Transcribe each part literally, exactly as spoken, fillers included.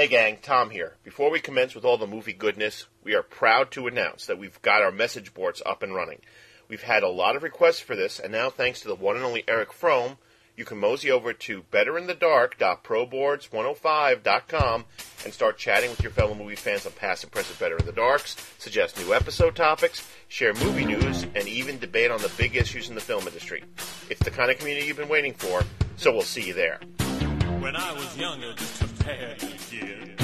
Hey gang, Tom here. Before we commence with all the movie goodness, we are proud to announce that we've got our message boards up and running. We've had a lot of requests for this, and now thanks to the one and only Eric Frome, you can mosey over to better in the dark dot pro boards one oh five dot com and start chatting with your fellow movie fans on past and present Better in the Darks, suggest new episode topics, share movie news, and even debate on the big issues in the film industry. It's the kind of community you've been waiting for, so we'll see you there. When I was younger, just a tad kid,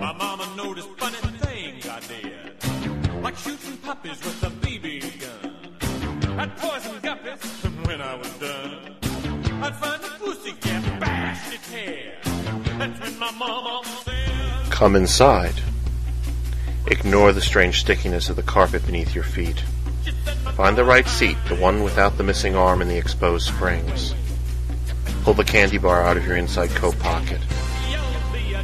my mama noticed funny things I did, like shooting puppies with a B B gun. I'd poison guppies, and when I was done, I'd find a pussycat, bash its hair. That's when my mama said, "Come inside. Ignore the strange stickiness of the carpet beneath your feet. Find the right seat, the one without the missing arm and the exposed springs. Pull the candy bar out of your inside coat pocket.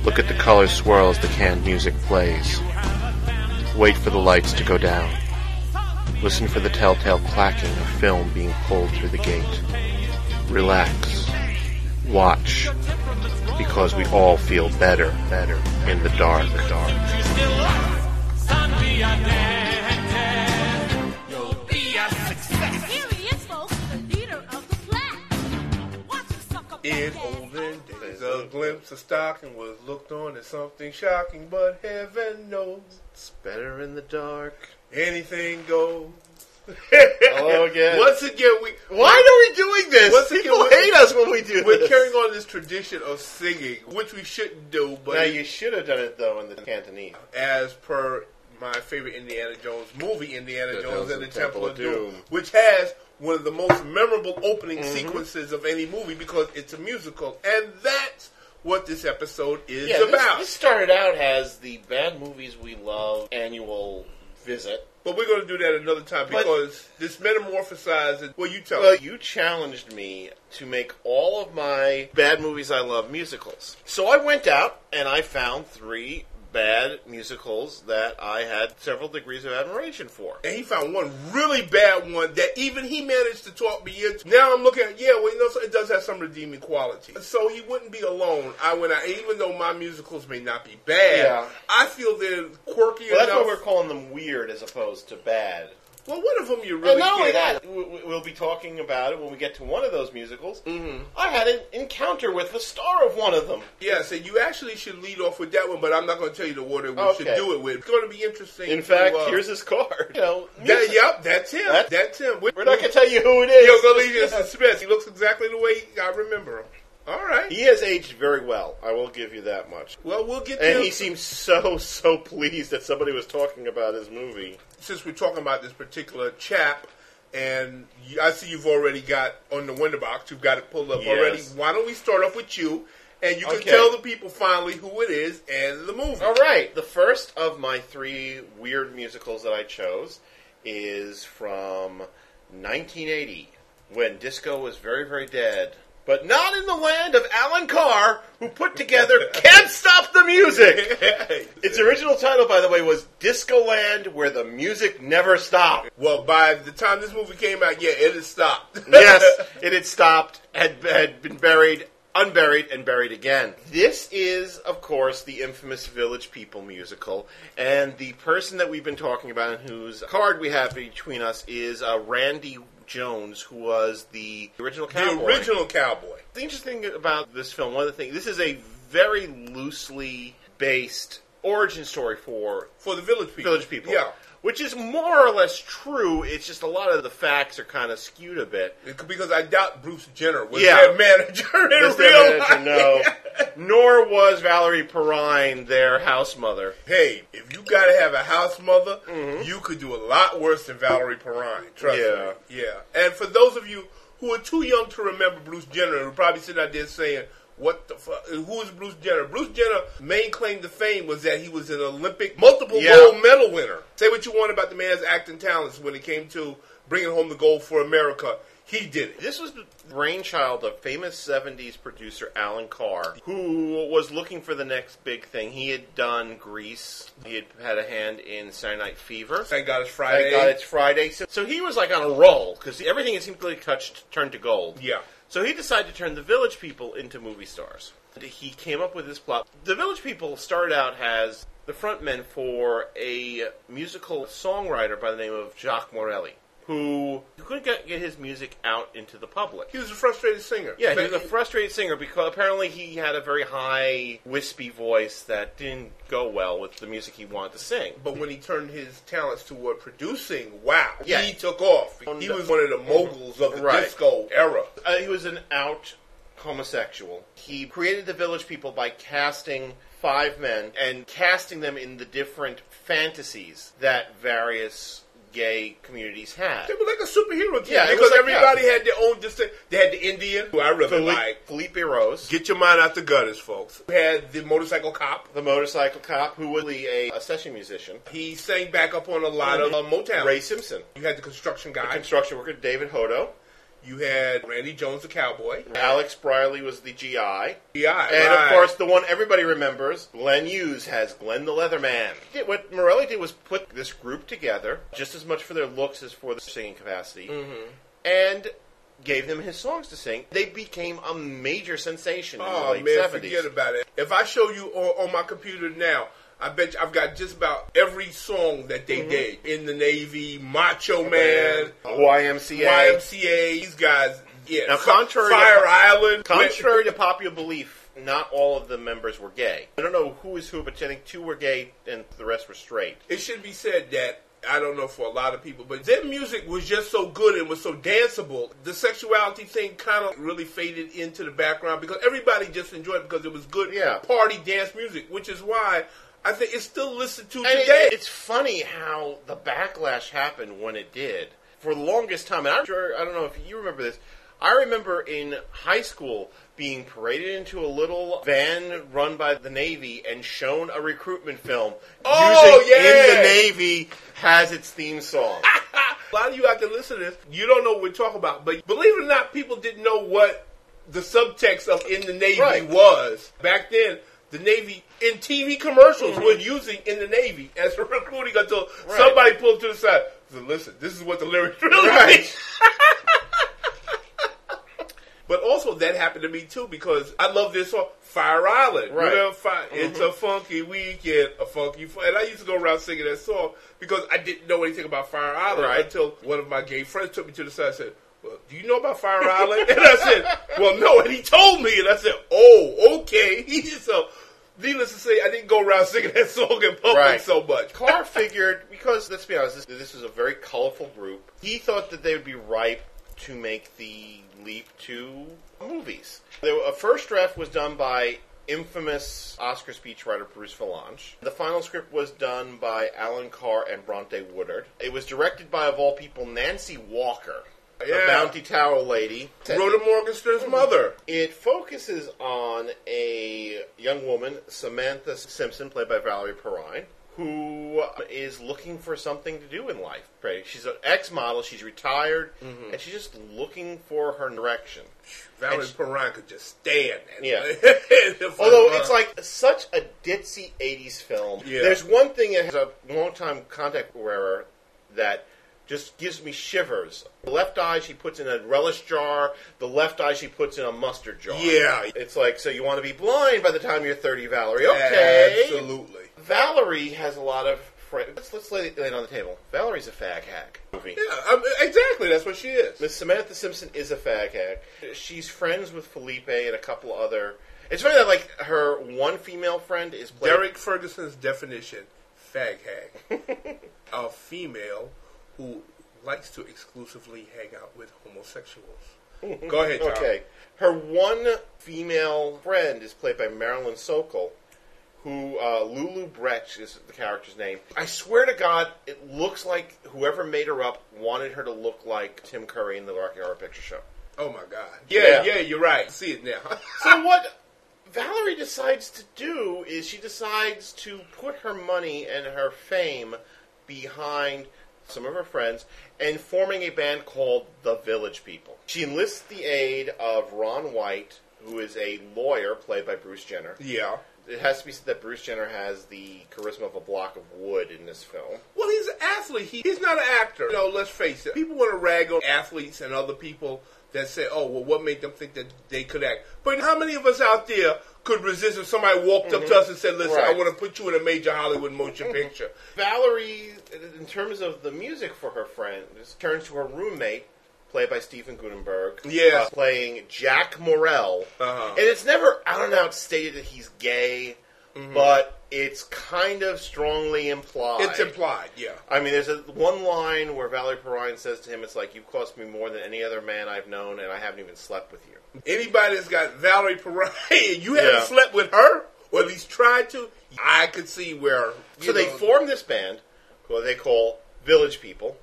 Look at the colors swirl as the canned music plays. Wait for the lights to go down. Listen for the telltale clacking of film being pulled through the gate. Relax. Watch. Because we all feel better, better in the dark, dark." In old days, a glimpse of stocking was looked on as something shocking, but heaven knows it's better in the dark. Anything goes. Oh, again. Once again, we. Why are we doing this? Once People again, hate us when we do we're this. We're carrying on this tradition of singing, which we shouldn't do, but. Now, you should have done it, though, in the Cantonese. As per my favorite Indiana Jones movie, Indiana the Jones and the Temple of Doom, Doom, which has one of the most memorable opening mm-hmm. sequences of any movie because it's a musical. And that's what this episode is yeah, about. This, this started out as the Bad Movies We Love annual visit. But we're going to do that another time because but, this metamorphosizes. Well, you tell well, me. You challenged me to make all of my Bad Movies I Love musicals. So I went out and I found three bad musicals that I had several degrees of admiration for. And he found one really bad one that even he managed to talk me into. Now I'm looking at, yeah, well, you know, it does have some redeeming quality. So he wouldn't be alone. I went out, even though my musicals may not be bad, yeah. I feel they're quirky well, enough. That's why we're calling them weird as opposed to bad. Well, one of them you really well, not can't. Only that, we'll be talking about it when we get to one of those musicals. Mm-hmm. I had an encounter with the star of one of them. Yes, and you actually should lead off with that one, but I'm not going to tell you the order we okay. should do it with. It's going to be interesting. In to, fact, uh, here's his card. You know, that, yep, that's him. That's, that's him. We're, we're not going to tell you who it is. You're going to leave you in suspense. He looks exactly the way I remember him. All right. He has aged very well. I will give you that much. Well, we'll get to And him. He seems so, so pleased that somebody was talking about his movie. Since we're talking about this particular chap, and you, I see you've already got on the window box, you've got it pulled up yes. already. Why don't we start off with you, and you can okay. tell the people finally who it is and the movie. All right. The first of my three weird musicals that I chose is from nineteen eighty, when disco was very, very dead. But not in the land of Alan Carr, who put together Can't Stop the Music. Its original title, by the way, was Disco Land, Where the Music Never Stopped. Well, by the time this movie came out, yeah, it had stopped. Yes, it had stopped, had, had been buried, unburied, and buried again. This is, of course, the infamous Village People musical. And the person that we've been talking about and whose card we have between us is uh, Randy Jones, who was the original cowboy. The original cowboy. The interesting thing about this film, one of the things, this is a very loosely based origin story for for the Village People. Village People, yeah, which is more or less true. It's just a lot of the facts are kind of skewed a bit because I doubt Bruce Jenner was yeah. their manager in was real life. No, nor was Valerie Perrine their house mother. Hey, if you got to have a house mother, mm-hmm. you could do a lot worse than Valerie Perrine. Trust yeah. me. Yeah. And for those of you who are too young to remember Bruce Jenner, who probably sitting out there saying, what the fuck? Who is Bruce Jenner? Bruce Jenner's main claim to fame was that he was an Olympic multiple yeah. gold medal winner. Say what you want about the man's acting talents when it came to bringing home the gold for America. He did it. This was the brainchild of famous seventies producer Alan Carr, who was looking for the next big thing. He had done Grease. He had had a hand in Saturday Night Fever. Thank God It's Friday. Thank God It's Friday. So, so he was like on a roll, because everything it seemed like touched turned to gold. Yeah. So he decided to turn the Village People into movie stars. He came up with this plot. The Village People started out as the frontmen for a musical songwriter by the name of Jacques Morelli, who couldn't get his music out into the public. He was a frustrated singer. Yeah, he was a frustrated singer because apparently he had a very high, wispy voice that didn't go well with the music he wanted to sing. But when he turned his talents toward producing, wow, yeah. he took off. He was one of the moguls of the right. disco era. Uh, he was an out homosexual. He created the Village People by casting five men and casting them in the different fantasies that various gay communities had. They were like a superhero team. Yeah, because like, everybody yeah. had their own distinct. They had the Indian, who I really like. Felipe Rose. Get your mind out the gutters, folks. We had the motorcycle cop. The motorcycle cop, who was a, a session musician. He sang back up on a lot mm-hmm. of uh, Motown. Ray Simpson. You had the construction guy. The construction worker, David Hodo. You had Randy Jones, the cowboy. Alex Briley was the G I. G I, And, right. of course, the one everybody remembers, Glenn Hughes, has Glenn the Leatherman. What Morelli did was put this group together, just as much for their looks as for their singing capacity, mm-hmm. and gave them his songs to sing. They became a major sensation in oh, the late man, seventies. Oh, man, forget about it. If I show you on, on my computer now, I bet you I've got just about every song that they mm-hmm. did. In the Navy, Macho Man, Y M C A. Y M C A, these guys, yeah. Now, contrary Fire to, Island. Contrary to popular belief, not all of the members were gay. I don't know who is who, but I think two were gay and the rest were straight. It should be said that, I don't know for a lot of people, but their music was just so good and was so danceable. The sexuality thing kind of really faded into the background because everybody just enjoyed it because it was good yeah. party dance music, which is why I think it's still listened to and today. It, it's funny how the backlash happened when it did. For the longest time, and I'm sure, I don't know if you remember this, I remember in high school being paraded into a little van run by the Navy and shown a recruitment film oh, using yeah. In the Navy has its theme song. A lot of you out there listening to this, you don't know what we're talking about, but believe it or not, people didn't know what the subtext of In the Navy right. was. Back then, the Navy, in T V commercials, mm-hmm. were using In the Navy as recruiting until right. somebody pulled to the side. So listen, this is what the lyrics really right. mean. But also that happened to me too because I love this song, Fire Island. Right. You know, fire, mm-hmm. It's a funky weekend, a funky fun. And I used to go around singing that song because I didn't know anything about Fire Island right. until one of my gay friends took me to the side and said, well, do you know about Fire Island? And I said, well, no. And he told me. And I said, oh, okay. So needless to say, I didn't go around singing that song in public right. so much. Carr figured, because let's be honest, this, this was a very colorful group. He thought that they would be ripe to make the leap to movies. There were, a first draft was done by infamous Oscar speechwriter Bruce Vilanch. The final script was done by Alan Carr and Bronte Woodard. It was directed by, of all people, Nancy Walker, the yeah. Bounty Tower lady. Rhoda Morgenstern's mother. It focuses on a young woman, Samantha Simpson, played by Valerie Perrine, who is looking for something to do in life. She's an ex-model, she's retired, mm-hmm. and she's just looking for her direction. Valerie Perrine could just stand that. Yeah. Although it's like such a ditzy eighties film. Yeah. There's one thing that has a long-time contact wearer that just gives me shivers. The left eye she puts in a relish jar. The left eye she puts in a mustard jar. Yeah. It's like, so you want to be blind by the time you're thirty, Valerie. Okay. Absolutely. Valerie has a lot of friends. Let's, let's lay it on the table. Valerie's a fag hag. Yeah, I'm, exactly. That's what she is. Miss Samantha Simpson is a fag hag. She's friends with Felipe and a couple other. It's funny that, like, her one female friend is played. Derek Ferguson's definition, fag hag. A female who likes to exclusively hang out with homosexuals. Go ahead, Tom. Okay. Her one female friend is played by Marilyn Sokol, who uh, Lulu Brecht is the character's name. I swear to God, it looks like whoever made her up wanted her to look like Tim Curry in the Rocky Horror Picture Show. Oh, my God. Yeah, yeah, yeah you're right. See it now. So what Valerie decides to do is she decides to put her money and her fame behind some of her friends, and forming a band called The Village People. She enlists the aid of Ron White, who is a lawyer, played by Bruce Jenner. Yeah. It has to be said that Bruce Jenner has the charisma of a block of wood in this film. Well, he's an athlete. He, he's not an actor. You know, let's face it. People want to rag on athletes and other people that say, oh, well, what made them think that they could act? But how many of us out there could resist if somebody walked mm-hmm. up to us and said, listen, right. I want to put you in a major Hollywood motion picture? Valerie, in terms of the music for her friend, turns to her roommate, played by Stephen Gutenberg, yeah. uh, playing Jack Morrell. Uh-huh. And it's never out-and-out stated that he's gay, mm-hmm. but it's kind of strongly implied. It's implied, yeah. I mean, there's a, one line where Valerie Perrine says to him, it's like, you've cost me more than any other man I've known, and I haven't even slept with you. Anybody that's got Valerie Perrine, you haven't yeah. slept with her, or at least tried to, I could see where... So know. They formed this band, who they call Village People.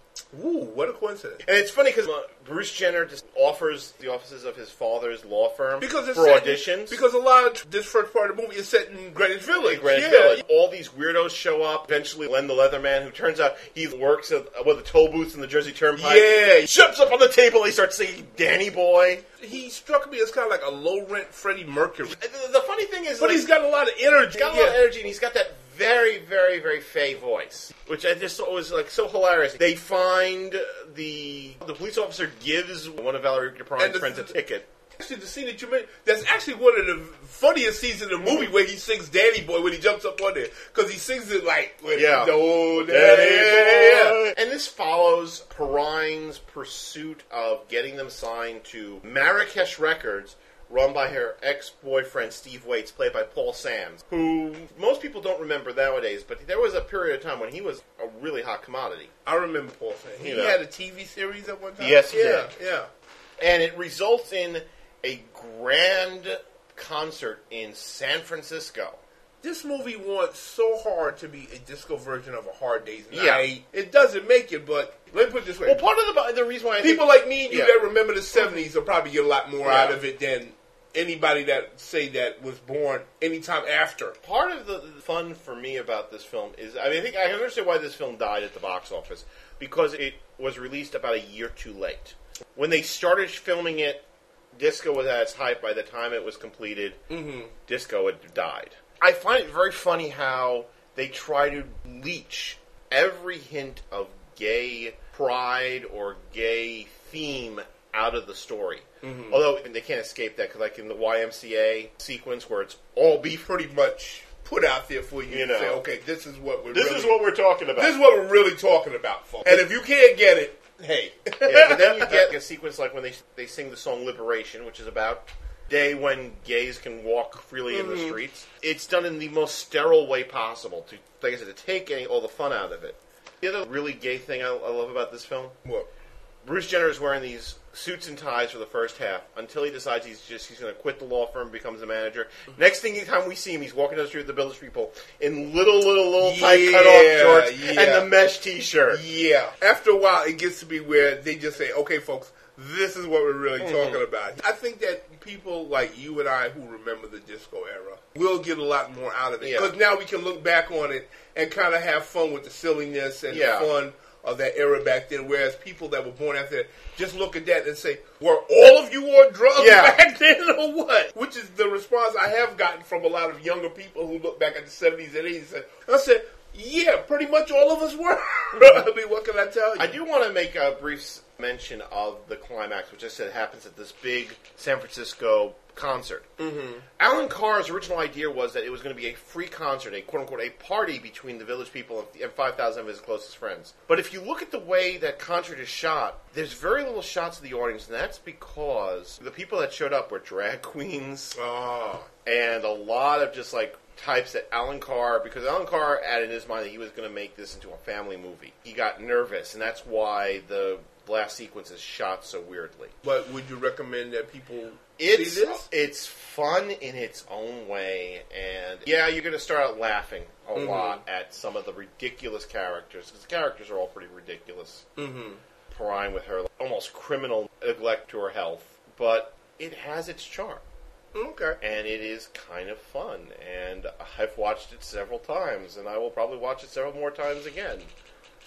Ooh, what a coincidence. And it's funny because Bruce Jenner just offers the offices of his father's law firm because it's for set, auditions. Because a lot of this first part of the movie is set in Greenwich Village. In Greenwich yeah. Village. All these weirdos show up. Eventually, Len the Leatherman, who turns out he works at one of the toll booths in the Jersey Turnpike. Yeah. Jumps up on the table. He starts singing Danny Boy. He struck me as kind of like a low-rent Freddie Mercury. The funny thing is... But like, he's got a lot of energy. He's got a lot yeah. of energy, and he's got that... very, very, very fey voice, which I just thought was like so hilarious. They find the the police officer gives one of Valerie Perrine's friends a ticket. Actually, the scene that you made, that's actually one of the funniest scenes in the movie where he sings Danny Boy when he jumps up on there. Because he sings it like, yeah. oh, Danny Boy. And this follows Perrine's pursuit of getting them signed to Marrakesh Records, run by her ex-boyfriend, Steve Waits, played by Paul Sands, who most people don't remember nowadays, but there was a period of time when he was a really hot commodity. I remember Paul Sands. He you know. had a T V series at one time? Yes, he yeah, did. Yeah. And it results in a grand concert in San Francisco. This movie wants so hard to be a disco version of A Hard Day's Night. Yeah. It doesn't make it, but let me put it this way. Well, part of the, the reason why I people think, like me and you yeah. that remember the seventies will probably get a lot more yeah. out of it than anybody that say that was born anytime after. Part of the fun for me about this film is, I mean, I think I understand why this film died at the box office, because it was released about a year too late. When they started filming it, disco was at its height. By the time it was completed, mm-hmm. disco had died. I find it very funny how they try to leech every hint of gay pride or gay theme out of the story. Mm-hmm. Although they can't escape that, because like in the Y M C A sequence where it's all be pretty much put out there for you, you know, to say, okay, this is what we're this really, is what we're talking about. This is what we're really talking about, folks. And if you can't get it, hey. Yeah, but then you get a sequence like when they they sing the song "Liberation," which is about day when gays can walk freely mm-hmm. in the streets. It's done in the most sterile way possible to, like I said, to take any, all the fun out of it. The other really gay thing I, I love about this film, what? Bruce Jenner is wearing these suits and ties for the first half until he decides he's just he's going to quit the law firm, becomes a manager. Mm-hmm. Next thing time we see him, he's walking down the street with the Village People in little, little, little yeah, tight cut-off shorts yeah. and the mesh T-shirt. Yeah. After a while, it gets to be where they just say, okay, folks, this is what we're really mm-hmm. talking about. I think that people like you and I who remember the disco era will get a lot more out of it. Because yeah. now we can look back on it and kind of have fun with the silliness and yeah. the fun of that era back then. Whereas people that were born after that just look at that and say, were all of you on drugs yeah. back then or what? Which is the response I have gotten from a lot of younger people who look back at the seventies and eighties. And I said, yeah, pretty much all of us were. I mean, what can I tell you? I do want to make a brief mention of the climax, which I said happens at this big San Francisco concert. Mm-hmm. Alan Carr's original idea was that it was going to be a free concert, a quote-unquote a party between the Village People and five thousand of his closest friends. But if you look at the way that concert is shot, there's very little shots of the audience, and that's because the people that showed up were drag queens oh. and a lot of just like types that Alan Carr, because Alan Carr had in his mind that he was going to make this into a family movie. He got nervous, and that's why the last sequence is shot so weirdly. But would you recommend that people it's, see this? It's fun in its own way, and yeah, you're going to start out laughing a mm-hmm. lot at some of the ridiculous characters, because the characters are all pretty ridiculous. Mm-hmm. Perrine with her almost criminal neglect to her health, but it has its charm. Okay. And it is kind of fun, and I've watched it several times, and I will probably watch it several more times again.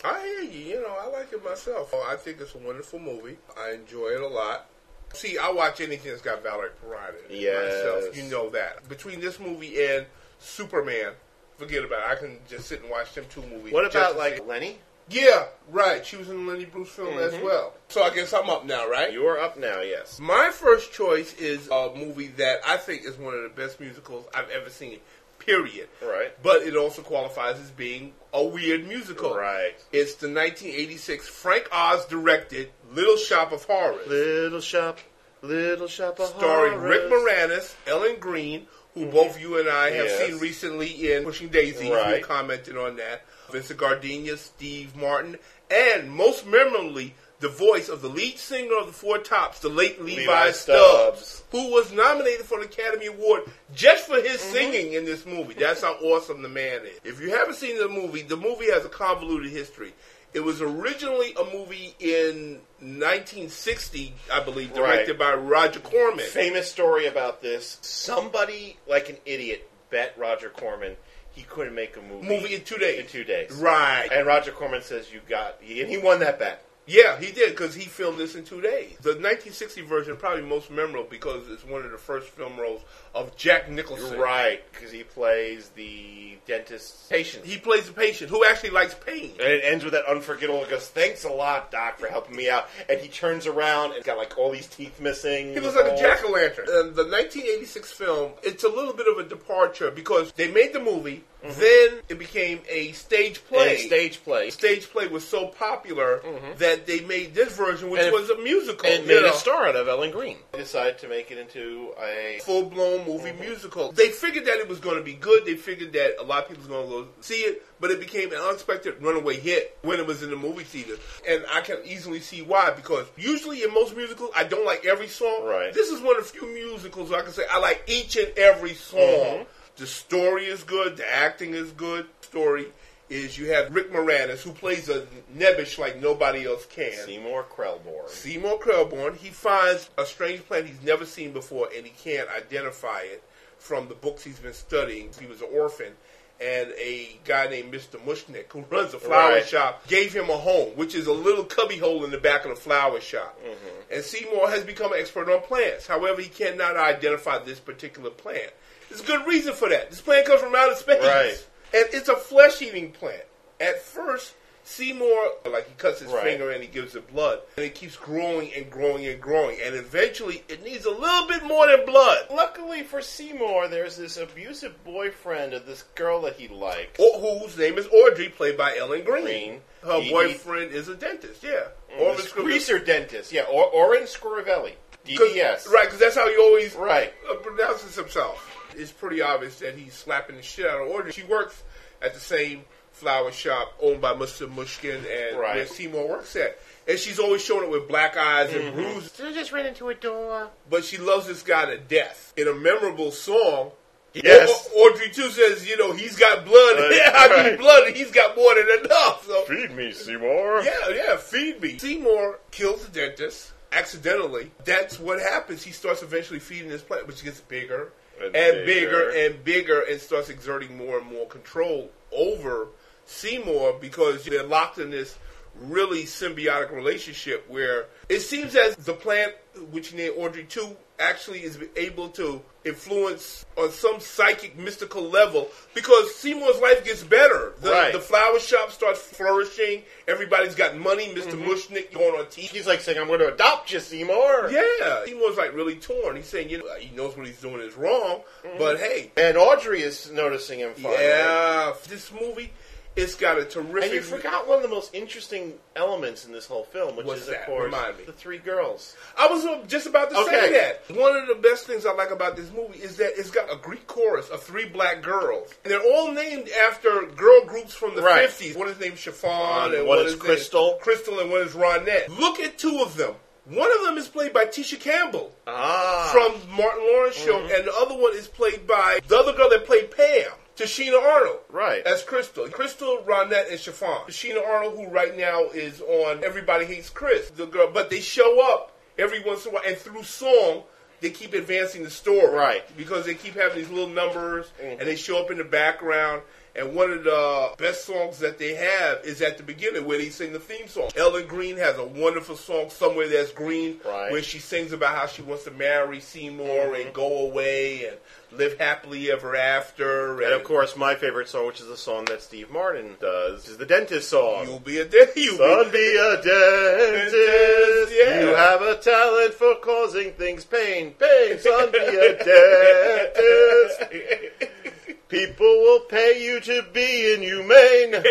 I hear you. You know, I like it myself. I think it's a wonderful movie. I enjoy it a lot. See, I watch anything that's got Valerie Perrine in it yes. myself. You know that. Between this movie and Superman. Forget about it. I can just sit and watch them two movies. What about, like, see. Lenny? Yeah, right. She was in the Lenny Bruce film mm-hmm. as well. So I guess I'm up now, right? You are up now, yes. My first choice is a movie that I think is one of the best musicals I've ever seen, period. Right. But it also qualifies as being a weird musical. Right. It's the nineteen eighty-six Frank Oz directed Little Shop of Horrors. Little Shop, Little Shop of Starring Horrors. Starring Rick Moranis, Ellen Green, who mm-hmm. both you and I have yes. seen recently in Pushing Daisy. Right. You commented on that. Vincent Gardenia, Steve Martin, and most memorably, the voice of the lead singer of the Four Tops, the late Levi, Levi Stubbs, Stubbs, who was nominated for an Academy Award just for his mm-hmm. singing in this movie. That's how awesome the man is. If you haven't seen the movie, the movie has a convoluted history. It was originally a movie in nineteen sixty, I believe, directed right. by Roger Corman. Famous story about this. Somebody, like an idiot, bet Roger Corman he couldn't make a movie. Movie in two days. In two days. Right. And Roger Corman says you got, and he won that bet. Yeah, he did, because he filmed this in two days. The nineteen sixty version probably most memorable because it's one of the first film roles of Jack Nicholson. You're right, because he plays the dentist's patient. He plays the patient, who actually likes pain. And it ends with that unforgettable, he goes, thanks a lot, Doc, for helping me out. And he turns around and got, like, all these teeth missing. He looks like a jack-o'-lantern. And the nineteen eighty-six film, it's a little bit of a departure, because they made the movie. Mm-hmm. Then it became a stage play. A stage play. Stage play was so popular mm-hmm. that they made this version, which it, was a musical. And made know. a star out of Ellen Green. They decided to make it into a full-blown movie mm-hmm. musical. They figured that it was going to be good. They figured that a lot of people were going to go see it. But it became an unexpected runaway hit when it was in the movie theater. And I can easily see why, because usually in most musicals, I don't like every song. Right. This is one of the few musicals where I can say I like each and every song. Mm-hmm. The story is good. The acting is good. The story is you have Rick Moranis, who plays a nebbish like nobody else can. Seymour Krelborn. Seymour Krelborn. He finds a strange plant he's never seen before, and he can't identify it from the books he's been studying. He was an orphan. And a guy named Mister Mushnick, who runs a flower right. shop, gave him a home, which is a little cubbyhole in the back of the flower shop. Mm-hmm. And Seymour has become an expert on plants. However, he cannot identify this particular plant. There's a good reason for that. This plant comes from outer space. Right. And it's a flesh-eating plant. At first, Seymour, like he cuts his right. finger and he gives it blood. And it keeps growing and growing and growing. And eventually, it needs a little bit more than blood. Luckily for Seymour, there's this abusive boyfriend of this girl that he likes. Or, whose name is Audrey, played by Ellen Green. Green. Her he, boyfriend he, is a dentist, yeah. Or a greaser dentist, yeah. Or Orin Scaravelli, D D S. Right, because that's how he always right. uh, pronounces himself. It's pretty obvious that he's slapping the shit out of Audrey. She works at the same flower shop owned by Mister Mushkin and right. where Seymour works at. And she's always showing up with black eyes and mm-hmm. bruises. She just ran into a door. But she loves this guy to death. In a memorable song, yes. Aud- Audrey too says, you know, he's got blood. Right. Yeah, I need right. blood and he's got more than enough. So, feed me, Seymour. Yeah, yeah, feed me. Seymour kills the dentist accidentally. That's what happens. He starts eventually feeding this plant, which gets bigger and, and bigger. bigger and bigger and starts exerting more and more control over Seymour, because they're locked in this really symbiotic relationship where it seems as the plant, which named Audrey too, actually is able to influence on some psychic, mystical level, because Seymour's life gets better. The, right. the flower shop starts flourishing. Everybody's got money. Mister Mm-hmm. Mushnick going on T V. He's like saying, I'm going to adopt you, Seymour. Yeah. Seymour's like really torn. He's saying, you know, he knows what he's doing is wrong, mm-hmm. but hey. And Audrey is noticing him finally. Yeah. This movie, it's got a terrific... And you forgot one of the most interesting elements in this whole film, which What's is, of that? course, Remind me. the three girls. I was just about to okay. say that. One of the best things I like about this movie is that it's got a Greek chorus of three black girls. And they're all named after girl groups from the right. fifties. One is named Chiffon, um, and one, one is, is Crystal. Crystal, and one is Ronette. Look at two of them. One of them is played by Tisha Campbell ah. from Martin Lawrence mm-hmm. Show, and the other one is played by the other girl that played Pam. Tichina Arnold. Right. As Crystal. Crystal, Ronette, and Chiffon. Tichina Arnold, who right now is on Everybody Hates Chris, the girl. But they show up every once in a while, and through song, they keep advancing the story. Right. Because they keep having these little numbers, mm-hmm. and they show up in the background. And one of the best songs that they have is at the beginning where they sing the theme song. Ellen Green has a wonderful song, Somewhere That's Green, right, where she sings about how she wants to marry Seymour mm-hmm. and go away and live happily ever after. And, and of course, my favorite song, which is the song that Steve Martin does, is the dentist song. You'll be a dentist. Son, be a dentist. Yeah. You have a talent for causing things pain. Pain, son, be a dentist. People will pay you to be inhumane.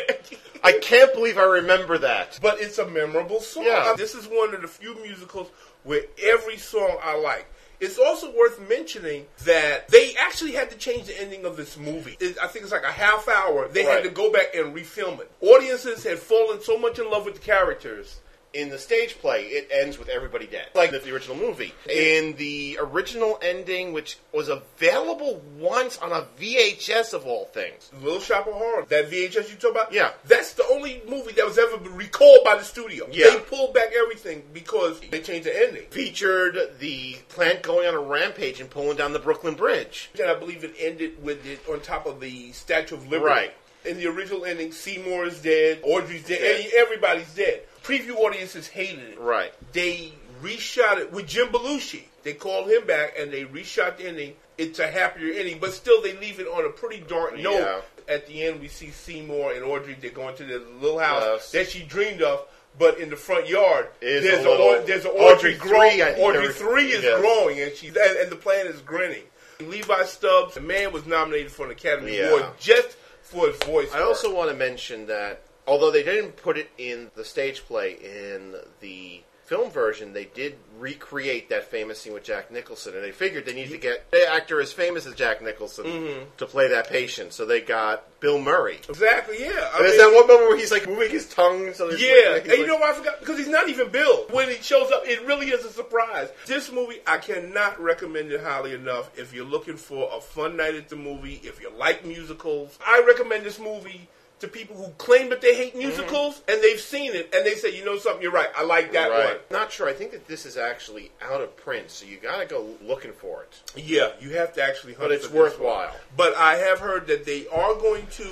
I can't believe I remember that. But it's a memorable song. Yeah. This is one of the few musicals where every song I like. It's also worth mentioning that they actually had to change the ending of this movie. It, I think it's like a half hour. They right. had to go back and refilm it. Audiences had fallen so much in love with the characters. In the stage play, it ends with everybody dead, like the original movie. In the original ending, which was available once on a V H S of all things. Little Shop of Horrors, that V H S you talk about? Yeah. That's the only movie that was ever recalled by the studio. Yeah. They pulled back everything because they changed the ending. Featured the plant going on a rampage and pulling down the Brooklyn Bridge. And I believe it ended with it on top of the Statue of Liberty. Right. In the original ending, Seymour is dead, Audrey's dead, dead. everybody's dead. Preview audiences hated it. Right. They reshot it with Jim Belushi. They called him back and they reshot the ending. It's a happier ending, but still they leave it on a pretty dark note. Yeah. At the end, we see Seymour and Audrey. They're going to their little house yes. that she dreamed of, but in the front yard, is there's a, a there's an Audrey, Audrey growing. Audrey three is yes. growing, and she and the plant is grinning. Levi Stubbs, the man, was nominated for an Academy yeah. Award just for his voice. I work. also want to mention that. Although they didn't put it in the stage play, in the film version, they did recreate that famous scene with Jack Nicholson, and they figured they needed to get an actor as famous as Jack Nicholson mm-hmm. to play that patient, so they got Bill Murray. Exactly, yeah. I and it's that one moment where he's, like, moving his tongue. So yeah, like, and you like, know why I forgot? Because he's not even Bill. When he shows up, it really is a surprise. This movie, I cannot recommend it highly enough. If you're looking for a fun night at the movie, if you like musicals, I recommend this movie to people who claim that they hate musicals, mm-hmm. and they've seen it, and they say, you know something, you're right, I like that right. one. Not sure, I think that this is actually out of print, so you gotta go looking for it. Yeah, you have to actually hunt for it. But it's worthwhile. One. But I have heard that they are going to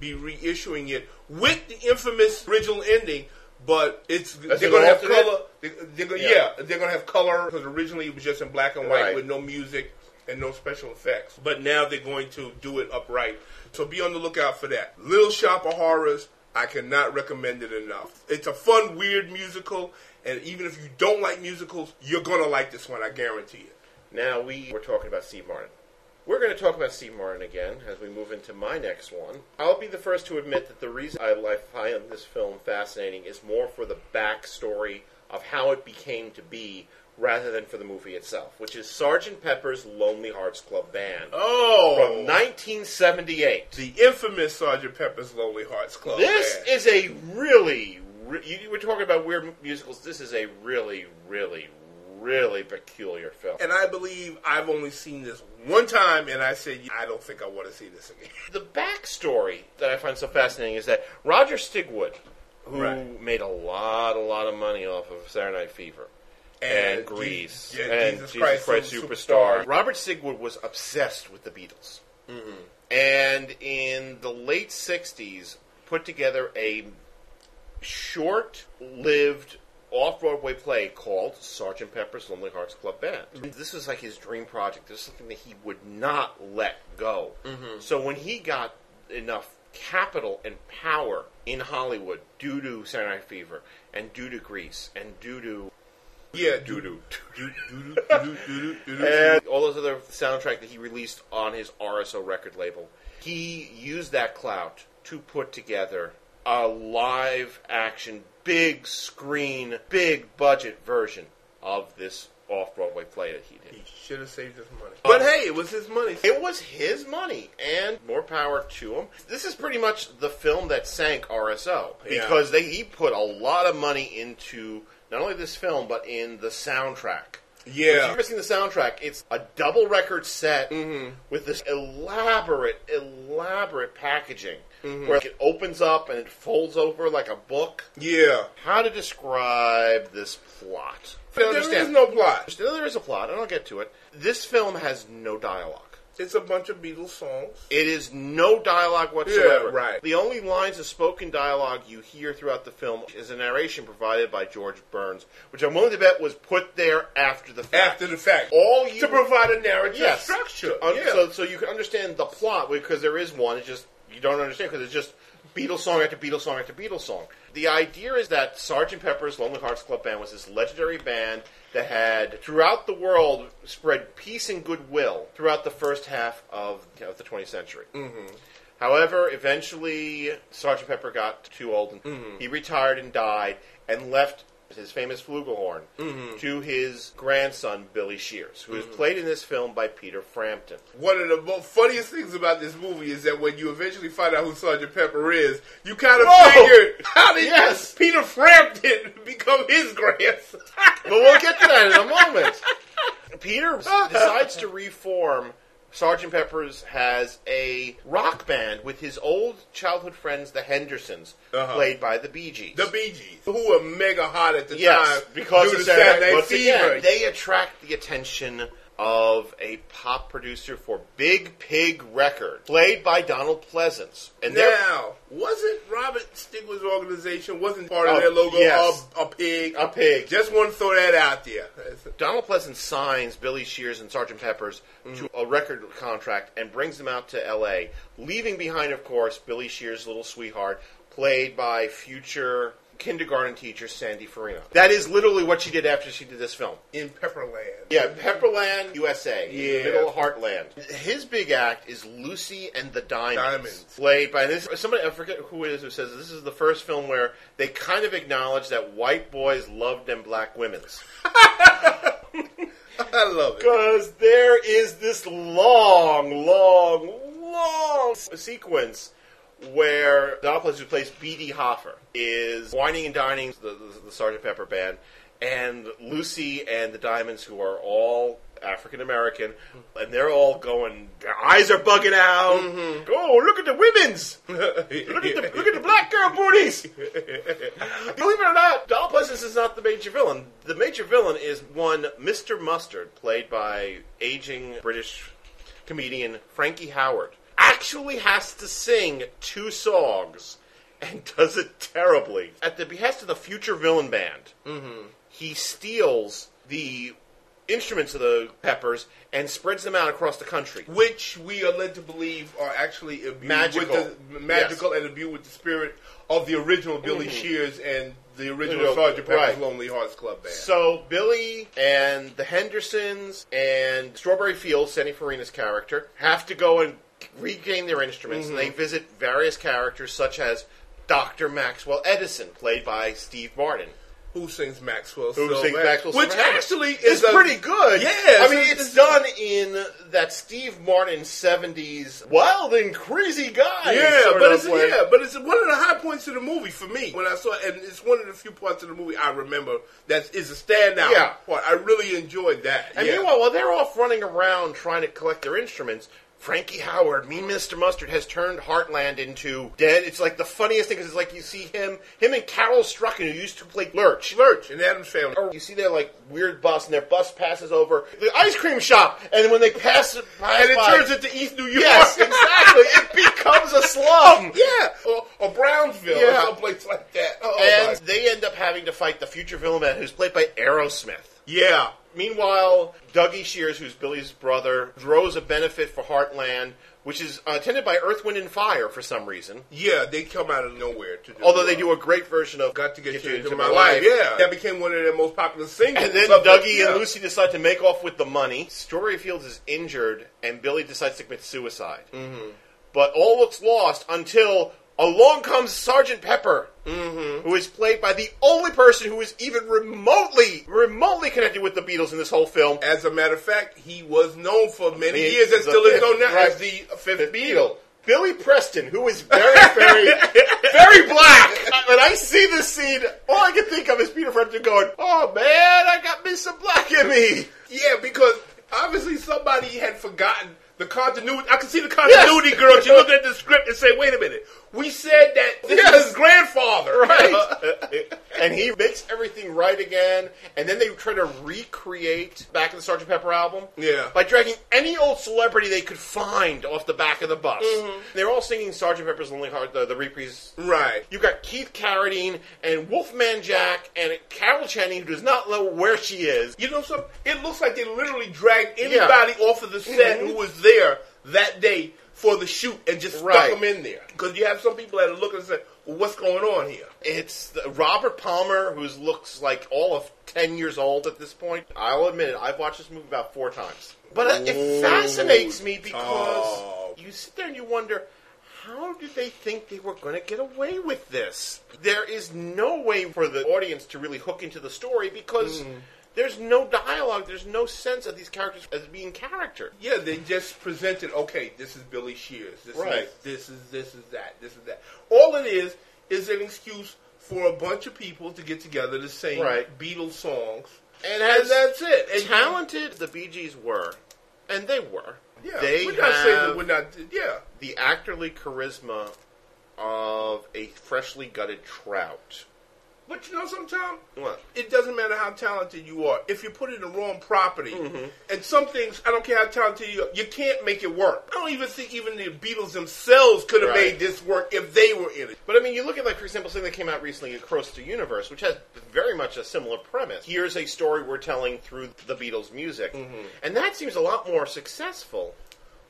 be reissuing it with the infamous original ending, but it's they're going to have color. They, they're gonna, yeah. yeah, they're going to have color, because originally it was just in black and white right. with no music and no special effects. But now they're going to do it upright. So be on the lookout for that. Little Shop of Horrors, I cannot recommend it enough. It's a fun, weird musical, and even if you don't like musicals, you're going to like this one, I guarantee it. Now we were talking about Steve Martin. We're going to talk about Steve Martin again as we move into my next one. I'll be the first to admit that the reason I find this film fascinating is more for the backstory of how it became to be, rather than for the movie itself, which is Sergeant Pepper's Lonely Hearts Club Band. Oh! From nineteen seventy-eight. The infamous Sergeant Pepper's Lonely Hearts Club this Band. This is a really, re- you were talking about weird musicals, this is a really, really, really peculiar film. And I believe I've only seen this one time, and I said, I don't think I want to see this again. The backstory that I find so fascinating is that Roger Stigwood, who right. made a lot, a lot of money off of Saturday Night Fever, And, and Grease, Jesus, yeah, and Jesus Christ, Jesus Christ Superstar. Superstar. Robert Stigwood was obsessed with the Beatles. Mm-hmm. And in the late sixties, put together a short-lived off-Broadway play called Sergeant Pepper's Lonely Hearts Club Band. Mm-hmm. This was like his dream project. This was something that he would not let go. Mm-hmm. So when he got enough capital and power in Hollywood due to Saturday Night Fever and doo to Grease and due to Yeah, doo doo doo doo doo doo doo, and all those other soundtrack that he released on his R S O record label. He used that clout to put together a live action, big screen, big budget version of this off-Broadway play that he did. He should have saved his money. But hey, it was his money. It was his money, and more power to him. This is pretty much the film that sank R S O, because yeah. they he put a lot of money into not only this film, but in the soundtrack. Yeah. If you've ever seen the soundtrack, it's a double record set mm-hmm. with this elaborate, elaborate packaging mm-hmm. where it opens up and it folds over like a book. Yeah. How to describe this plot. There is no plot. There is a plot, and I'll get to it. This film has no dialogue. It's a bunch of Beatles songs. It is no dialogue whatsoever. Yeah, right. The only lines of spoken dialogue you hear throughout the film is a narration provided by George Burns, which I'm willing to bet was put there after the fact. After the fact. All you to provide a narrative yes, structure. To, yeah. so, so you can understand the plot, because there is one. It's just you don't understand because it's just Beatles song after Beatles song after Beatles song. The idea is that Sergeant Pepper's Lonely Hearts Club Band was this legendary band that had, throughout the world, spread peace and goodwill throughout the first half of, of the twentieth century. Mm-hmm. However, eventually, Sergeant Pepper got too old, and mm-hmm. he retired and died, and left his famous flugelhorn mm-hmm. to his grandson, Billy Shears, who mm-hmm. is played in this film by Peter Frampton. One of the most funniest things about this movie is that when you eventually find out who Sergeant Pepper is, you kind of Whoa! figure, how did yes. Peter Frampton become his grandson? But we'll get to that in a moment. Peter decides to reform Sergeant Pepper's has a rock band with his old childhood friends, the Hendersons, uh-huh. played by the Bee Gees. The Bee Gees, who were mega hot at the yes, time because of Saturday Night Fever. They attract the attention of a pop producer for Big Pig Records, played by Donald Pleasance. And now, wasn't Robert Stigler's organization, wasn't part of uh, their logo yes. a, a pig? A pig. Just want to throw that out there. Donald Pleasance signs Billy Shears and Sergeant Pepper's mm-hmm. to a record contract and brings them out to L A, leaving behind, of course, Billy Shears' little sweetheart, played by future kindergarten teacher Sandy Farina. That is literally what she did after she did this film. In Pepperland. Yeah, Pepperland, U S A. Yeah. Middle of Heartland. His big act is Lucy and the Diamonds. Diamonds. Played by this somebody, I forget who it is, who says this is the first film where they kind of acknowledge that white boys love them black women's. I love it. Because there is this long, long, long sequence where Donald Pleasance, who plays B D. Hoffer, is whining and dining the, the, the Sergeant Pepper Band, and Lucy and the Diamonds, who are all African-American, and they're all going, their eyes are bugging out. Mm-hmm. Oh, look at the women's! Look at the look at the black girl booties! Believe it or not, Donald Pleasance is not the major villain. The major villain is one Mister Mustard, played by aging British comedian Frankie Howard. Actually has to sing two songs and does it terribly. At the behest of the future villain band, mm-hmm. he steals the instruments of the Peppers and spreads them out across the country. Which we are led to believe are actually imbued magical, with the, magical yes. and imbued with the spirit of the original Billy mm-hmm. Shears and the original mm-hmm. Sergeant Pepper's right. Lonely Hearts Club Band. So Billy and the Hendersons and Strawberry Fields, Sandy Farina's character, have to go and regain their instruments, mm-hmm. and they visit various characters such as Doctor Maxwell Edison, played by Steve Martin, who sings Maxwell, who so sings Maxwell, which actually is, is a, pretty good. Yeah, I mean, it's, it's done in that Steve Martin seventies wild and crazy guy. Yeah, but it's way. yeah, but it's one of the high points of the movie for me when I saw it, and it's one of the few parts of the movie I remember that is a standout yeah. part. I really enjoyed that. And yeah. meanwhile, while they're off running around trying to collect their instruments, Frankie Howard, Mean Mister Mustard, has turned Heartland into dead. It's like the funniest thing, because it's like you see him, him and Carol Strucken, who used to play Lurch. Lurch in the Addams Family. Or you see their, like, weird bus, and their bus passes over the ice cream shop, and when they pass it pass And it by, turns into East New York. Yes, exactly. It becomes a slum. Yeah. Or, or Brownsville, yeah. or someplace like that. Oh, and oh they end up having to fight the future villain man, who's played by Aerosmith. Yeah. Meanwhile, Dougie Shears, who's Billy's brother, throws a benefit for Heartland, which is attended by Earth, Wind, and Fire for some reason. Yeah, they come out of nowhere to do Although well. they do a great version of Got to Get, get you, you Into, into my, my Life. Life. Yeah, that became one of their most popular singles. And then Dougie like, yeah. and Lucy decide to make off with the money. Strawberry Fields is injured, and Billy decides to commit suicide. Mm-hmm. But all looks lost until along comes Sergeant Pepper, mm-hmm. who is played by the only person who is even remotely, remotely connected with the Beatles in this whole film. As a matter of fact, he was known for many I mean, years and still is known now right. as the fifth, fifth Beatle. Beatle. Billy Preston, who is very, very, very black. When I see this scene, all I can think of is Peter Frampton going, "Oh man, I got me some black in me." Yeah, because obviously somebody had forgotten The continuity, I can see the continuity yes. girl. She's looking at the script and say, wait a minute. We said that this yes. is his grandfather. Right. And he makes everything right again. And then they try to recreate back in the Sergeant Pepper album. Yeah. By dragging any old celebrity they could find off the back of the bus. Mm-hmm. They're all singing Sergeant Pepper's Lonely Hearts, the, the reprise. Right. You've got Keith Carradine and Wolfman Jack and Carol Channing, who does not know where she is. You know something? It looks like they literally dragged anybody yeah. off of the set mm-hmm. who was there that day for the shoot and just stuck right. them in there. Because you have some people that look and say, well, what's going on here? It's the, Robert Palmer, who looks like all of ten years old at this point. I'll admit it, I've watched this movie about four times. But uh, it fascinates me because oh. you sit there and you wonder, how did they think they were going to get away with this? There is no way for the audience to really hook into the story because... Mm. There's no dialogue. There's no sense of these characters as being character. Yeah, they just presented, okay, this is Billy Shears. This right. is this is this is that. This is that. All it is is an excuse for a bunch of people to get together to sing right. Beatles songs. And, and that's it. And talented the Bee Gees were. And they were. Yeah. They we're not saying that we're not yeah. the actorly charisma of a freshly gutted trout. But you know sometimes, what? It doesn't matter how talented you are. If you put it in the wrong property, mm-hmm. and some things, I don't care how talented you are, you can't make it work. I don't even think even the Beatles themselves could have right. made this work if they were in it. But I mean, you look at, like, for example, something that came out recently, Across the Universe, which has very much a similar premise. Here's a story we're telling through the Beatles' music. Mm-hmm. And that seems a lot more successful.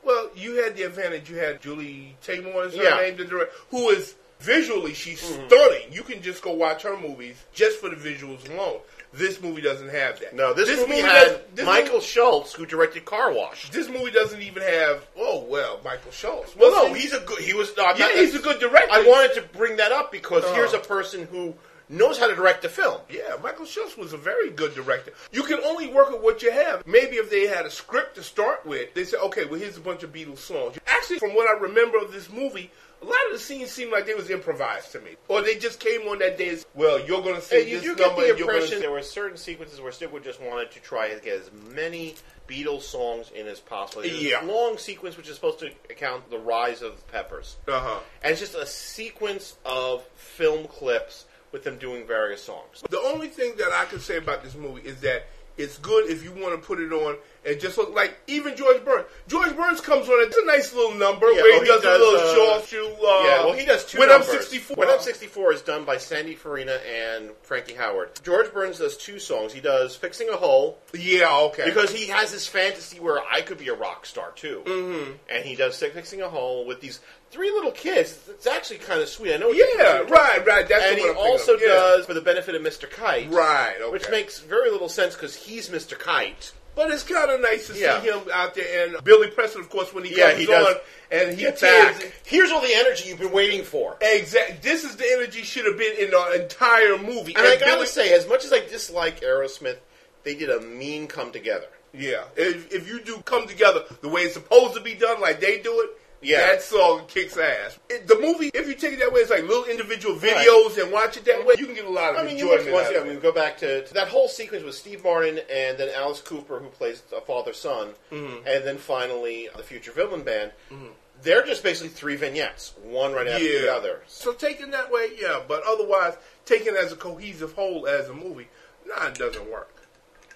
Well, you had the advantage. You had Julie Taymor, is her yeah. name, the director, who is... Visually, she's mm-hmm. stunning. You can just go watch her movies just for the visuals alone. This movie doesn't have that. No, this, this movie, movie had this Michael movie, Schultz, who directed Car Wash. This movie doesn't even have. Oh well, Michael Schultz. Well, well no, he's a good. He was. Uh, yeah, not, he's a good director. I wanted to bring that up because uh-huh. here's a person who knows how to direct a film. Yeah, Michael Schultz was a very good director. You can only work with what you have. Maybe if they had a script to start with, they said, okay, well, here's a bunch of Beatles songs. Actually, from what I remember of this movie, a lot of the scenes seemed like they was improvised to me. Or they just came on that day as, well, you're going to sing and you this do number. Get the impression there were certain sequences where Steve just wanted to try to get as many Beatles songs in as possible. There's yeah. a long sequence which is supposed to account the rise of the Peppers. Uh-huh. And it's just a sequence of film clips with them doing various songs. The only thing that I can say about this movie is that it's good if you want to put it on and just look like even George Burns. George Burns comes on, it's a nice little number yeah, where he, oh, he does, does a little uh, short shoe. Uh, yeah, well, he does two when numbers. When I'm sixty-four. When I'm sixty-four is done by Sandy Farina and Frankie Howard. George Burns does two songs. He does Fixing a Hole. Yeah, okay. Because he has this fantasy where I could be a rock star too. Mm-hmm. And he does Fixing a Hole with these three little kids. It's actually kind of sweet. I know. Yeah, right, right. That's and what he I'm also of. does yeah. For the Benefit of Mister Kite. Right, okay. Which makes very little sense because he's Mister Kite. But it's kind of nice to yeah. see him out there. And Billy Preston, of course, when he yeah, comes he on and he tears. Here's all the energy you've been waiting for. Exactly. This is the energy should have been in the entire movie. And, and I gotta Billy... say, as much as I dislike Aerosmith, they did a mean come together. Yeah. If, if you do come together the way it's supposed to be done, like they do it, yeah. that song kicks ass. It, the movie, if you take it that way, it's like little individual videos right. and watch it that way. You can get a lot of I mean, enjoyment out of it. I mean, go back to, to that whole sequence with Steve Martin and then Alice Cooper, who plays a father-son, mm-hmm. and then finally the Future Villain Band. Mm-hmm. They're just basically three vignettes, one right after yeah. the other. So taken that way, yeah, but otherwise, taken as a cohesive whole as a movie, nah, it doesn't work.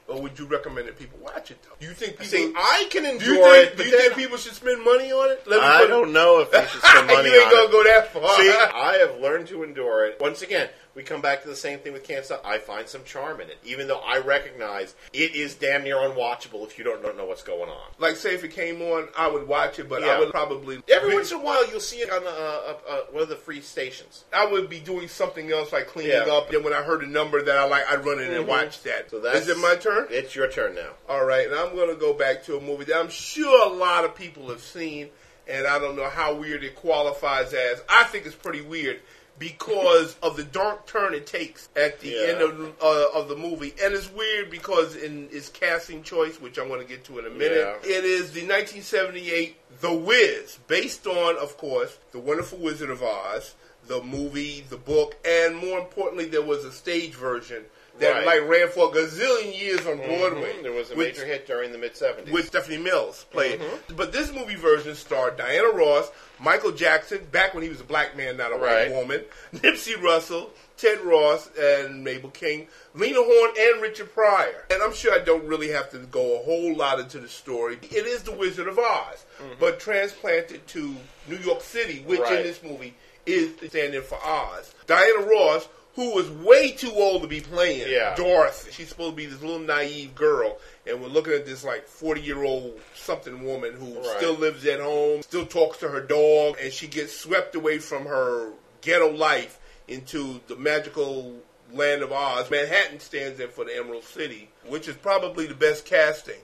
Or would you recommend that people watch it, though? Do you think people... See, I can endure do you think, it, but Do you think people should spend money on it? Let me I put... don't know if they should spend money on it. You ain't going to go that far. See, I have learned to endure it. Once again, we come back to the same thing with Can't Stop. I find some charm in it, even though I recognize it is damn near unwatchable if you don't, don't know what's going on. Like, say, if it came on, I would watch it, but yeah. I would probably... Every once in a while, you'll see it on a, a, a, one of the free stations. I would be doing something else, like cleaning yeah. up, and when I heard a number that I like, I'd run in mm-hmm. and watch that. So that's... Is it my turn? It's your turn now. All right, and I'm going to go back to a movie that I'm sure a lot of people have seen, and I don't know how weird it qualifies as. I think it's pretty weird because of the dark turn it takes at the yeah. end of, uh, of the movie. And it's weird because in its casting choice, which I'm going to get to in a minute, yeah. it is the nineteen seventy-eight The Wiz, based on, of course, The Wonderful Wizard of Oz, the movie, the book, and more importantly, there was a stage version that right. like ran for a gazillion years on mm-hmm. Broadway. There was a which, major hit during the mid seventies. With Stephanie Mills played. Mm-hmm. But this movie version starred Diana Ross, Michael Jackson, back when he was a black man, not a right. white woman, Nipsey Russell, Ted Ross, and Mabel King, Lena Horne, and Richard Pryor. And I'm sure I don't really have to go a whole lot into the story. It is The Wizard of Oz, mm-hmm. but transplanted to New York City, which right. in this movie is standing for Oz. Diana Ross, who was way too old to be playing yeah. Dorothy. She's supposed to be this little naive girl, and we're looking at this like forty-year-old something woman who right. still lives at home, still talks to her dog, and she gets swept away from her ghetto life into the magical land of Oz. Manhattan stands there for the Emerald City, which is probably the best casting.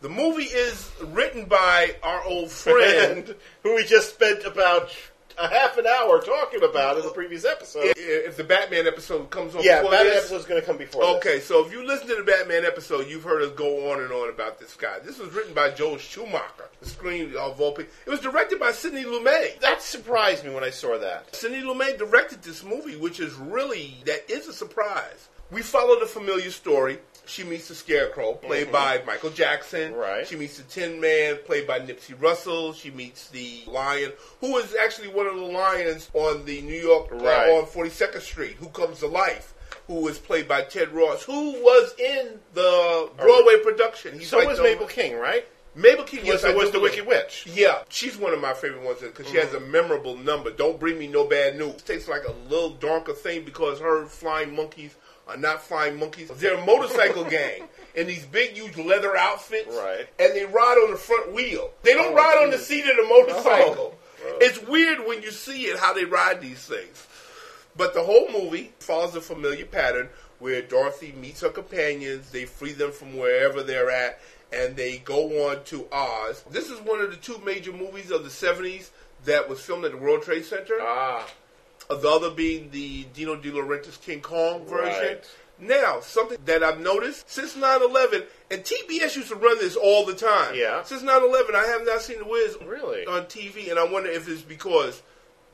The movie is written by our old friend, who we just spent about a half an hour talking about in the previous episode. If the Batman episode comes on yeah, before Batman this. Yeah, Batman episode's going to come before Okay, this. So if you listen to the Batman episode, you've heard us go on and on about this guy. This was written by Joel Schumacher. The screen of all people. It was directed by Sidney Lumet. That surprised me when I saw that. Sidney Lumet directed this movie, which is really, that is a surprise. We followed a familiar story. She meets the Scarecrow, played mm-hmm. by Michael Jackson. Right. She meets the Tin Man, played by Nipsey Russell. She meets the Lion, who is actually one of the lions on the New York, right. uh, on forty-second Street, who comes to life, who is played by Ted Ross, who was in the Broadway right. production. He's so like was the, Mabel King, right? Mabel King yes, was, was the Wicked Witch. Yeah. She's one of my favorite ones because she mm. has a memorable number. Don't Bring Me No Bad News. It takes like a little darker thing because her flying monkeys are not flying monkeys. They're a motorcycle gang in these big, huge leather outfits. Right. And they ride on the front wheel. They don't oh, ride geez. on the seat of the motorcycle. Oh. It's weird when you see it, how they ride these things. But the whole movie follows a familiar pattern where Dorothy meets her companions. They free them from wherever they're at. And they go on to Oz. This is one of the two major movies of the seventies that was filmed at the World Trade Center. Ah. The other being the Dino De Laurentiis King Kong version. Right. Now, something that I've noticed since nine eleven, and T B S used to run this all the time. Yeah. Since nine eleven, I have not seen The Wiz really? on T V, and I wonder if it's because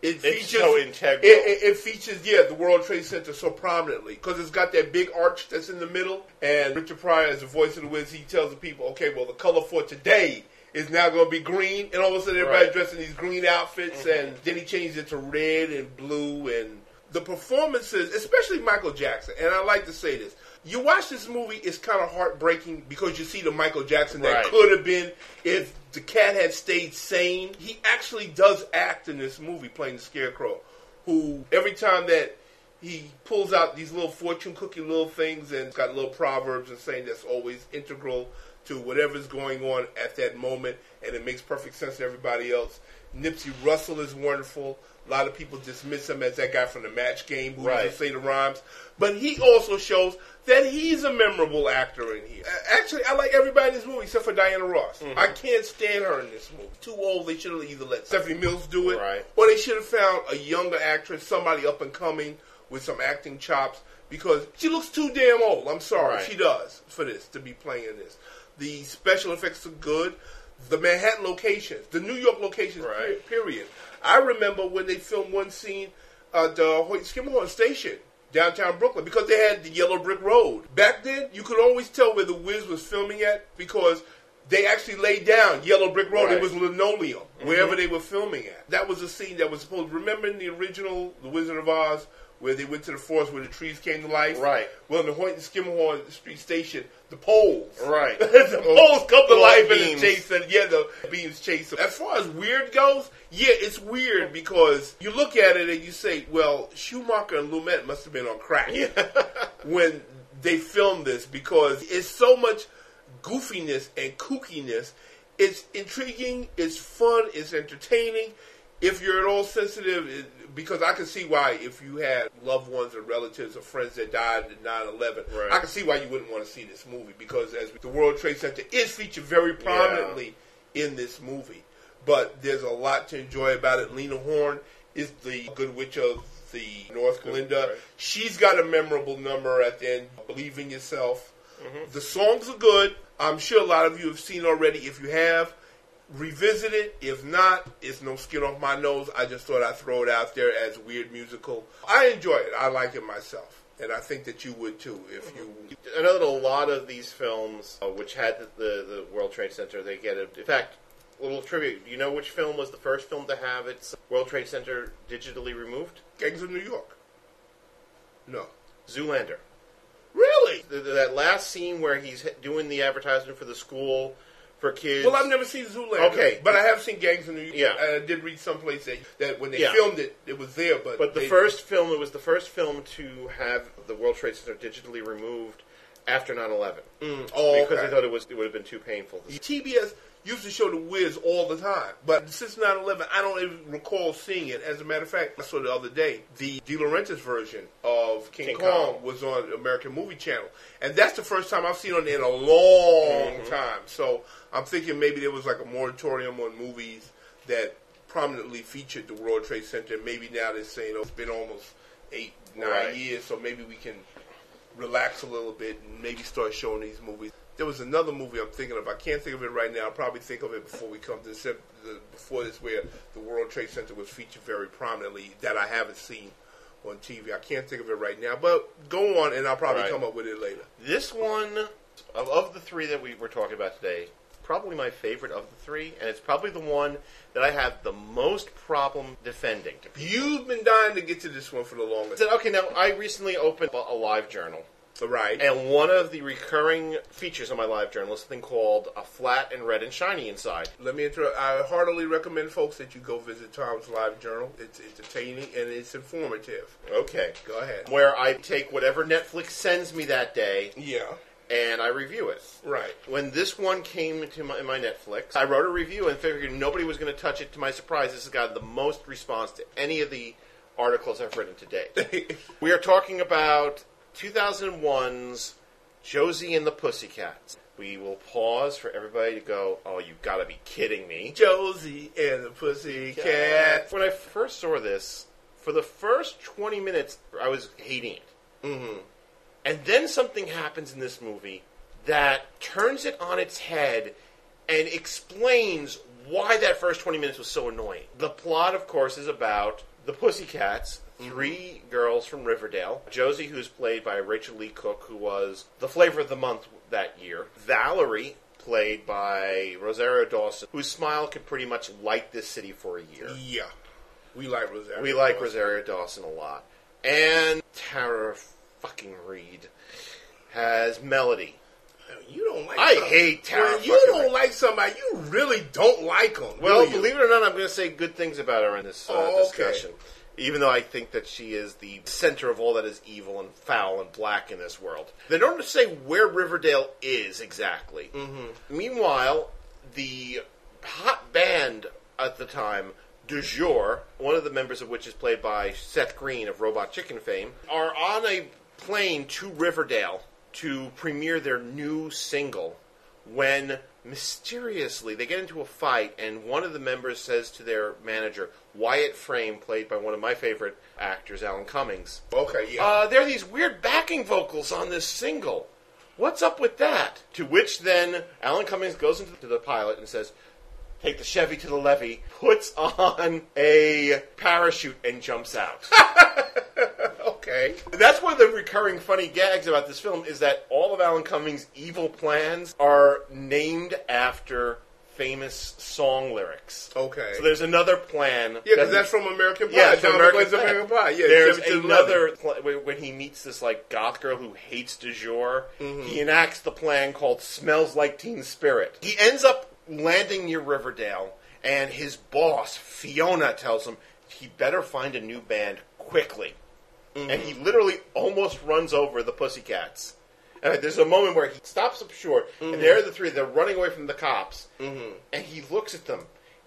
it it's features... so integral. It, it, it features, yeah, the World Trade Center so prominently, because it's got that big arch that's in the middle, and Richard Pryor, as the voice of The Wiz, he tells the people, okay, well, the color for today is now going to be green, and all of a sudden everybody's right. dressed in these green outfits, mm-hmm. and then he changed it to red and blue, and the performances, especially Michael Jackson, and I like to say this, you watch this movie, it's kind of heartbreaking because you see the Michael Jackson that right. could have been if the cat had stayed sane. He actually does act in this movie playing the Scarecrow, who every time that he pulls out these little fortune cookie little things and got little proverbs and saying that's always integral to whatever's going on at that moment, and it makes perfect sense to everybody else. Nipsey Russell is wonderful. A lot of people dismiss him as that guy from the Match Game who right. doesn't say the rhymes. But he also shows that he's a memorable actor in here. Actually, I like everybody in this movie except for Diana Ross. Mm-hmm. I can't stand her in this movie. Too old, they should have either let Stephanie Mills do it, right. or they should have found a younger actress, somebody up and coming with some acting chops, because she looks too damn old. I'm sorry, right. she does, for this, to be playing this. The special effects are good. The Manhattan locations, the New York locations, right. period. I remember when they filmed one scene at the Skimmerhorn Station, downtown Brooklyn, because they had the yellow brick road. Back then, you could always tell where The Wiz was filming at because they actually laid down yellow brick road. Right. It was linoleum, mm-hmm. wherever they were filming at. That was a scene that was supposed to, remember in the original The Wizard of Oz, where they went to the forest where the trees came to life. Right. Well, in the Hoyt and Skimmerhorn Street Station, the poles. Right. the oh, poles come to life beams. and the chase them. Yeah, the beams chase them. As far as weird goes, yeah, it's weird because you look at it and you say, well, Schumacher and Lumet must have been on crack yeah. when they filmed this because it's so much goofiness and kookiness. It's intriguing. It's fun. It's entertaining. If you're at all sensitive, it, because I can see why if you had loved ones or relatives or friends that died in nine eleven, right. I can see why you wouldn't want to see this movie because as the World Trade Center is featured very prominently yeah. in this movie. But there's a lot to enjoy about it. Lena Horne is the Good Witch of the North Glinda. Right. She's got a memorable number at the end, Believe in Yourself. Mm-hmm. The songs are good. I'm sure a lot of you have seen already. If you have, revisit it. If not, it's no skin off my nose. I just thought I'd throw it out there as weird musical. I enjoy it. I like it myself. And I think that you would too if you. I know that a lot of these films, uh, which had the, the the World Trade Center, they get a. In fact, a little trivia. Do you know which film was the first film to have its World Trade Center digitally removed? Gangs of New York. No. Zoolander. Really? The, the, that last scene where he's doing the advertisement for the school for kids. Well, I've never seen Zoolander. Okay. But I have seen Gangs of New York. Yeah. I did read someplace that, that when they yeah. filmed it, it was there. But, but the they, first film, it was the first film to have the World Trade Center digitally removed after nine eleven. Mm, oh, Because okay. they thought it, was, it would have been too painful. To see. T B S used to show The Wiz all the time. But since nine eleven, I don't even recall seeing it. As a matter of fact, I saw the other day, the De Laurentiis version of King, King Kong, Kong was on American Movie Channel. And that's the first time I've seen it in a long mm-hmm. time. So I'm thinking maybe there was like a moratorium on movies that prominently featured the World Trade Center. Maybe now they're saying, oh, it's been almost eight, nine right. years, so maybe we can relax a little bit and maybe start showing these movies. There was another movie I'm thinking of. I can't think of it right now. I'll probably think of it before we come to this, before this, where the World Trade Center was featured very prominently that I haven't seen on T V. I can't think of it right now, but go on, and I'll probably right. come up with it later. This one, of, of the three that we were talking about today, probably my favorite of the three, and it's probably the one that I have the most problem defending. You've been dying to get to this one for the longest. I said, okay, now, I recently opened a live journal. Right. And one of the recurring features of my live journal is something called A Flat and Red and Shiny Inside. Let me interrupt. I heartily recommend, folks, that you go visit Tom's live journal. It's entertaining and it's informative. Okay. Go ahead. Where I take whatever Netflix sends me that day. Yeah. And I review it. Right. When this one came into my, my Netflix, I wrote a review and figured nobody was going to touch it. To my surprise, this has gotten the most response to any of the articles I've written today. We are talking about two thousand one's Josie and the Pussycats. We will pause for everybody to go, oh, you've got to be kidding me. Josie and the Pussycats. When I first saw this, for the first twenty minutes, I was hating it. Mm-hmm. And then something happens in this movie that turns it on its head and explains why that first twenty minutes was so annoying. The plot, of course, is about the Pussycats. Three girls from Riverdale. Josie, who's played by Rachel Lee Cook, who was the flavor of the month that year. Valerie, played by Rosario Dawson, whose smile could pretty much light this city for a year. Yeah. We like Rosario We like Dawson. Rosario Dawson a lot. And Tara fucking Reid has Melody. You don't like I somebody. hate Tara. When you don't Reid. like somebody, you really don't like them. Well, you? believe it or not, I'm going to say good things about her in this uh, oh, okay. discussion. Even though I think that she is the center of all that is evil and foul and black in this world. They don't say where Riverdale is exactly. Mm-hmm. Meanwhile, the hot band at the time, Du Jour, one of the members of which is played by Seth Green of Robot Chicken fame, are on a plane to Riverdale to premiere their new single when mysteriously they get into a fight and one of the members says to their manager, Wyatt Frame, played by one of my favorite actors, Alan Cummings. Okay, yeah. Uh, there are these weird backing vocals on this single. What's up with that? To which then Alan Cummings goes into the pilot and says, take the Chevy to the levee, puts on a parachute, and jumps out. Okay. That's one of the recurring funny gags about this film is that all of Alan Cummings' evil plans are named after famous song lyrics. Okay. So there's another plan. Yeah, because that's from American Pie. Yeah, from American, Pie. American Pie. Yeah, there's another pl- when he meets this like goth girl who hates Du Jour. Mm-hmm. He enacts the plan called "Smells Like Teen Spirit." He ends up landing near Riverdale, and his boss Fiona tells him he better find a new band quickly. Mm-hmm. And he literally almost runs over the Pussycats. Uh, there's a moment where he stops up short, mm-hmm. and there are the three. They're running away from the cops, mm-hmm. and he looks at them,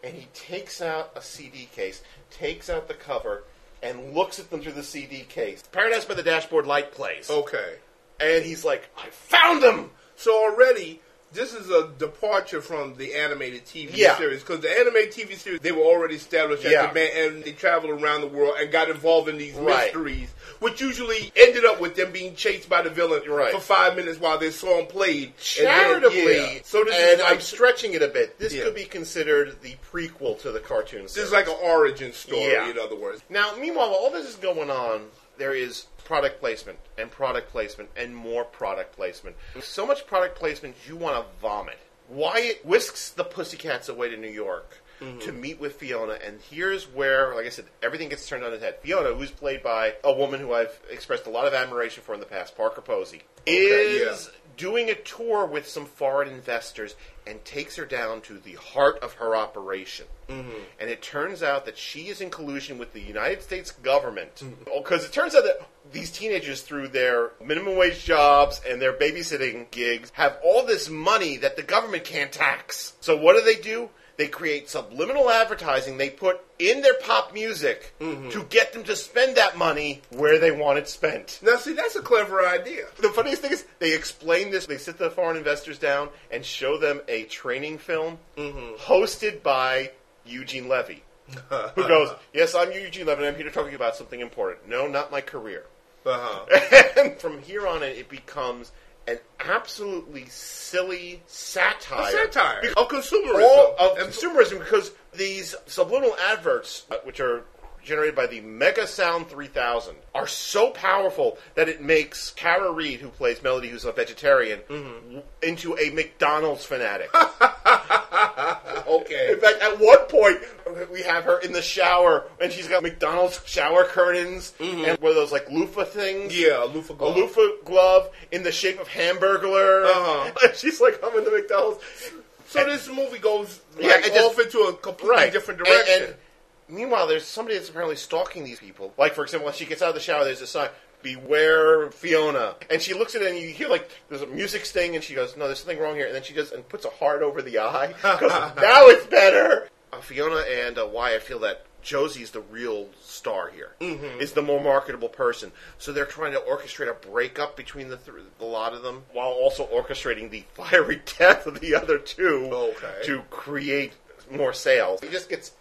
and he takes out a C D case, takes out the cover, and looks at them through the C D case. Paradise by the Dashboard Light plays. Okay. And he's like, I found them! So already, this is a departure from the animated T V yeah. series, because the animated T V series, they were already established as yeah. a band, and they traveled around the world and got involved in these right. mysteries, which usually ended up with them being chased by the villain right. for five minutes while their song played. Charitably, and, then, yeah. so this and is like, I'm stretching it a bit, this yeah. could be considered the prequel to the cartoon series. This is like an origin story, yeah. in other words. Now, meanwhile, while all this is going on, there is product placement and product placement and more product placement. So much product placement, you want to vomit. Wyatt whisks the Pussycats away to New York mm-hmm. to meet with Fiona, and here's where, like I said, everything gets turned on its head. Fiona, who's played by a woman who I've expressed a lot of admiration for in the past, Parker Posey, okay, is... Yeah. doing a tour with some foreign investors, and takes her down to the heart of her operation. Mm-hmm. And it turns out that she is in collusion with the United States government. Mm-hmm. Because it turns out that these teenagers, through their minimum wage jobs and their babysitting gigs, have all this money that the government can't tax. So what do they do? They create subliminal advertising they put in their pop music mm-hmm. to get them to spend that money where they want it spent. Now, see, that's a clever idea. The funniest thing is they explain this. They sit the foreign investors down and show them a training film mm-hmm. hosted by Eugene Levy, who goes, yes, I'm Eugene Levy, and I'm here to talk to you about something important. No, not my career. Uh-huh. And from here on in, it becomes... an absolutely silly satire. A satire. Of consumerism. All of and consumerism, because these subliminal adverts, which are generated by the Mega Sound three thousand, are so powerful that it makes Kara Reid, who plays Melody, who's a vegetarian, mm-hmm. into a McDonald's fanatic. Okay. In fact, at one point, we have her in the shower, and she's got McDonald's shower curtains, mm-hmm. and one of those, like, loofah things. Yeah, a loofah glove. A loofah glove in the shape of Hamburglar. Uh-huh. And she's, like, humming the McDonald's. So and, this movie goes, like, yeah, just, off into a completely right. different direction. And, and meanwhile, there's somebody that's apparently stalking these people. Like, for example, when she gets out of the shower, there's a sign... Beware Fiona. And she looks at it and you hear like there's a music sting and she goes, no, there's something wrong here. And then she just and puts a heart over the eye. Now it's better. Uh, Fiona and uh, Wyatt feel that Josie's the real star here. Mm-hmm. Is the more marketable person. So they're trying to orchestrate a breakup between the, th- the lot of them while also orchestrating the fiery death of the other two okay. to create more sales. It just gets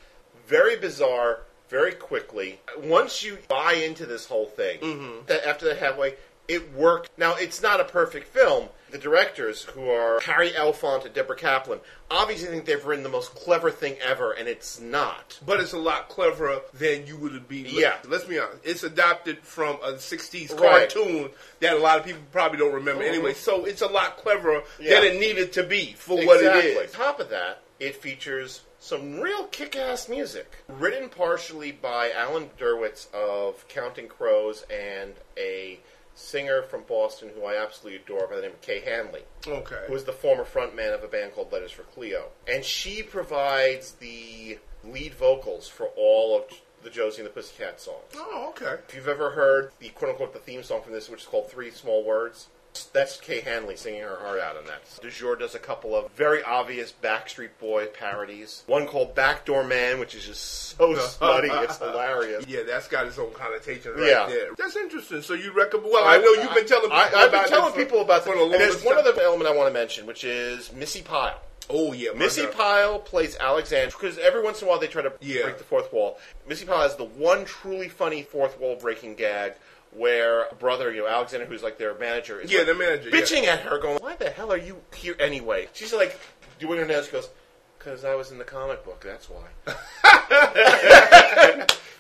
very bizarre. Very quickly, once you buy into this whole thing, mm-hmm. that after that halfway, it worked. Now, it's not a perfect film. The directors, who are Harry Elfont and Deborah Kaplan, obviously think they've written the most clever thing ever, and it's not. But it's a lot cleverer than you would be. Yeah. Let's be honest. It's adopted from a sixties right. cartoon that a lot of people probably don't remember mm-hmm. anyway. So it's a lot cleverer yeah. than it needed to be for exactly. what it is. On top of that, it features... some real kick-ass music, written partially by Alan Derwitz of Counting Crows and a singer from Boston who I absolutely adore by the name of Kay Hanley, okay. who was the former frontman of a band called Letters for Cleo. And she provides the lead vocals for all of the Josie and the Pussycat songs. Oh, okay. If you've ever heard the quote-unquote the theme song from this, which is called Three Small Words... that's Kay Hanley singing her heart out on that. Du Jour does a couple of very obvious Backstreet Boy parodies. One called Backdoor Man, which is just so smutty, it's hilarious. Yeah, that's got its own connotation right yeah. there. That's interesting. So you recommend... Well, I, I know you've I, been telling people I, I've about been telling people for, about this. The and there's time. One other element I want to mention, which is Missy Pyle. Oh, yeah. Missy God. Pyle plays Alexandra, because every once in a while they try to yeah. break the fourth wall. Missy Pyle has the one truly funny fourth wall breaking gag, where a brother, you know, Alexander, who's like their manager, is yeah, like their manager, bitching yeah. at her, going, why the hell are you here anyway? She's like, doing her nails, she goes, because I was in the comic book, that's why.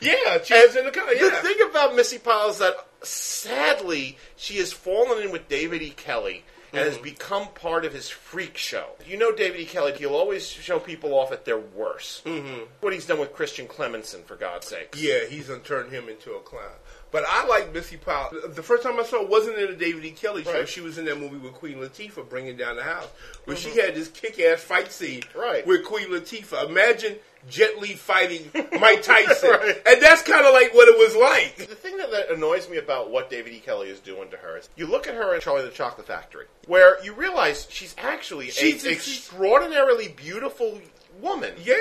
yeah, she and was in the comic yeah. The thing about Missy Pyle is that, sadly, she has fallen in with David E. Kelley mm-hmm. and has become part of his freak show. You know David E. Kelley, he'll always show people off at their worst. Mm-hmm. What he's done with Christian Clemenson, for God's sake. Yeah, he's turned him into a clown. But I like Missy Pyle. The first time I saw her wasn't in a David E. Kelley show. Right. She was in that movie with Queen Latifah, Bringing Down the House, where mm-hmm. she had this kick-ass fight scene right. with Queen Latifah. Imagine Jet Li fighting Mike Tyson. right. And that's kind of like what it was like. The thing that, that annoys me about what David E. Kelley is doing to her is you look at her in Charlie and the Chocolate Factory, where you realize she's actually she's an extraordinarily beautiful woman. Yeah.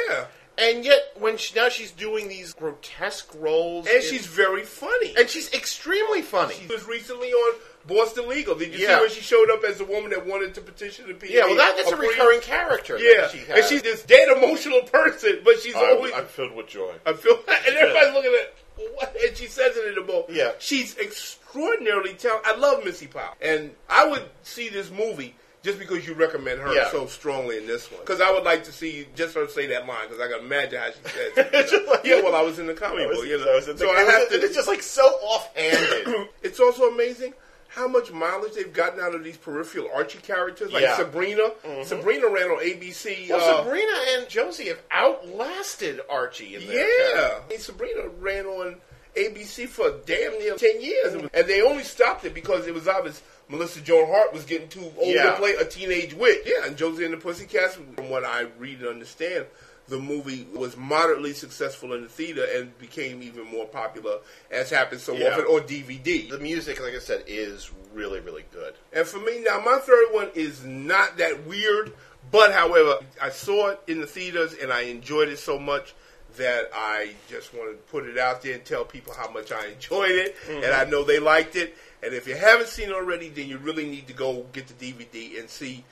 And yet, when she, now she's doing these grotesque roles. And in, she's very funny. And she's extremely funny. She was recently on Boston Legal. Did you yeah. see where she showed up as a woman that wanted to petition the P A? Yeah, well, that, that's a, a recurring character. Yeah, that she has. And she's this dead emotional person, but she's I, always... I'm filled with joy. I'm filled... And everybody's looking at... What? And she says it in the book. Yeah. She's extraordinarily talented. I love Missy Pyle. And I would see this movie... just because you recommend her yeah. so strongly in this one. Because I would like to see just her say that line, because I can imagine how she says it. You know? Like, yeah, well, I was in the comedy book. You know? I was in the, so I have it, to, it's just like so offhanded. It's also amazing how much mileage they've gotten out of these peripheral Archie characters, like yeah. Sabrina. Mm-hmm. Sabrina ran on A B C. Well, uh, Sabrina and Josie have outlasted Archie in their Yeah. I mean, Sabrina ran on A B C for damn near ten years. Mm-hmm. And they only stopped it because it was obvious Melissa Joan Hart was getting too old yeah. to play a teenage witch. Yeah, and Josie and the Pussycats, from what I read and understand, the movie was moderately successful in the theater and became even more popular, as happens so yeah. often, on D V D. The music, like I said, is really, really good. And for me, now, my third one is not that weird, but, however, I saw it in the theaters and I enjoyed it so much that I just want to put it out there and tell people how much I enjoyed it, mm-hmm. and I know they liked it. And if you haven't seen it already, then you really need to go get the D V D and see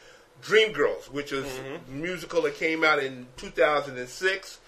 Dreamgirls, which is mm-hmm. a musical that came out in two thousand six.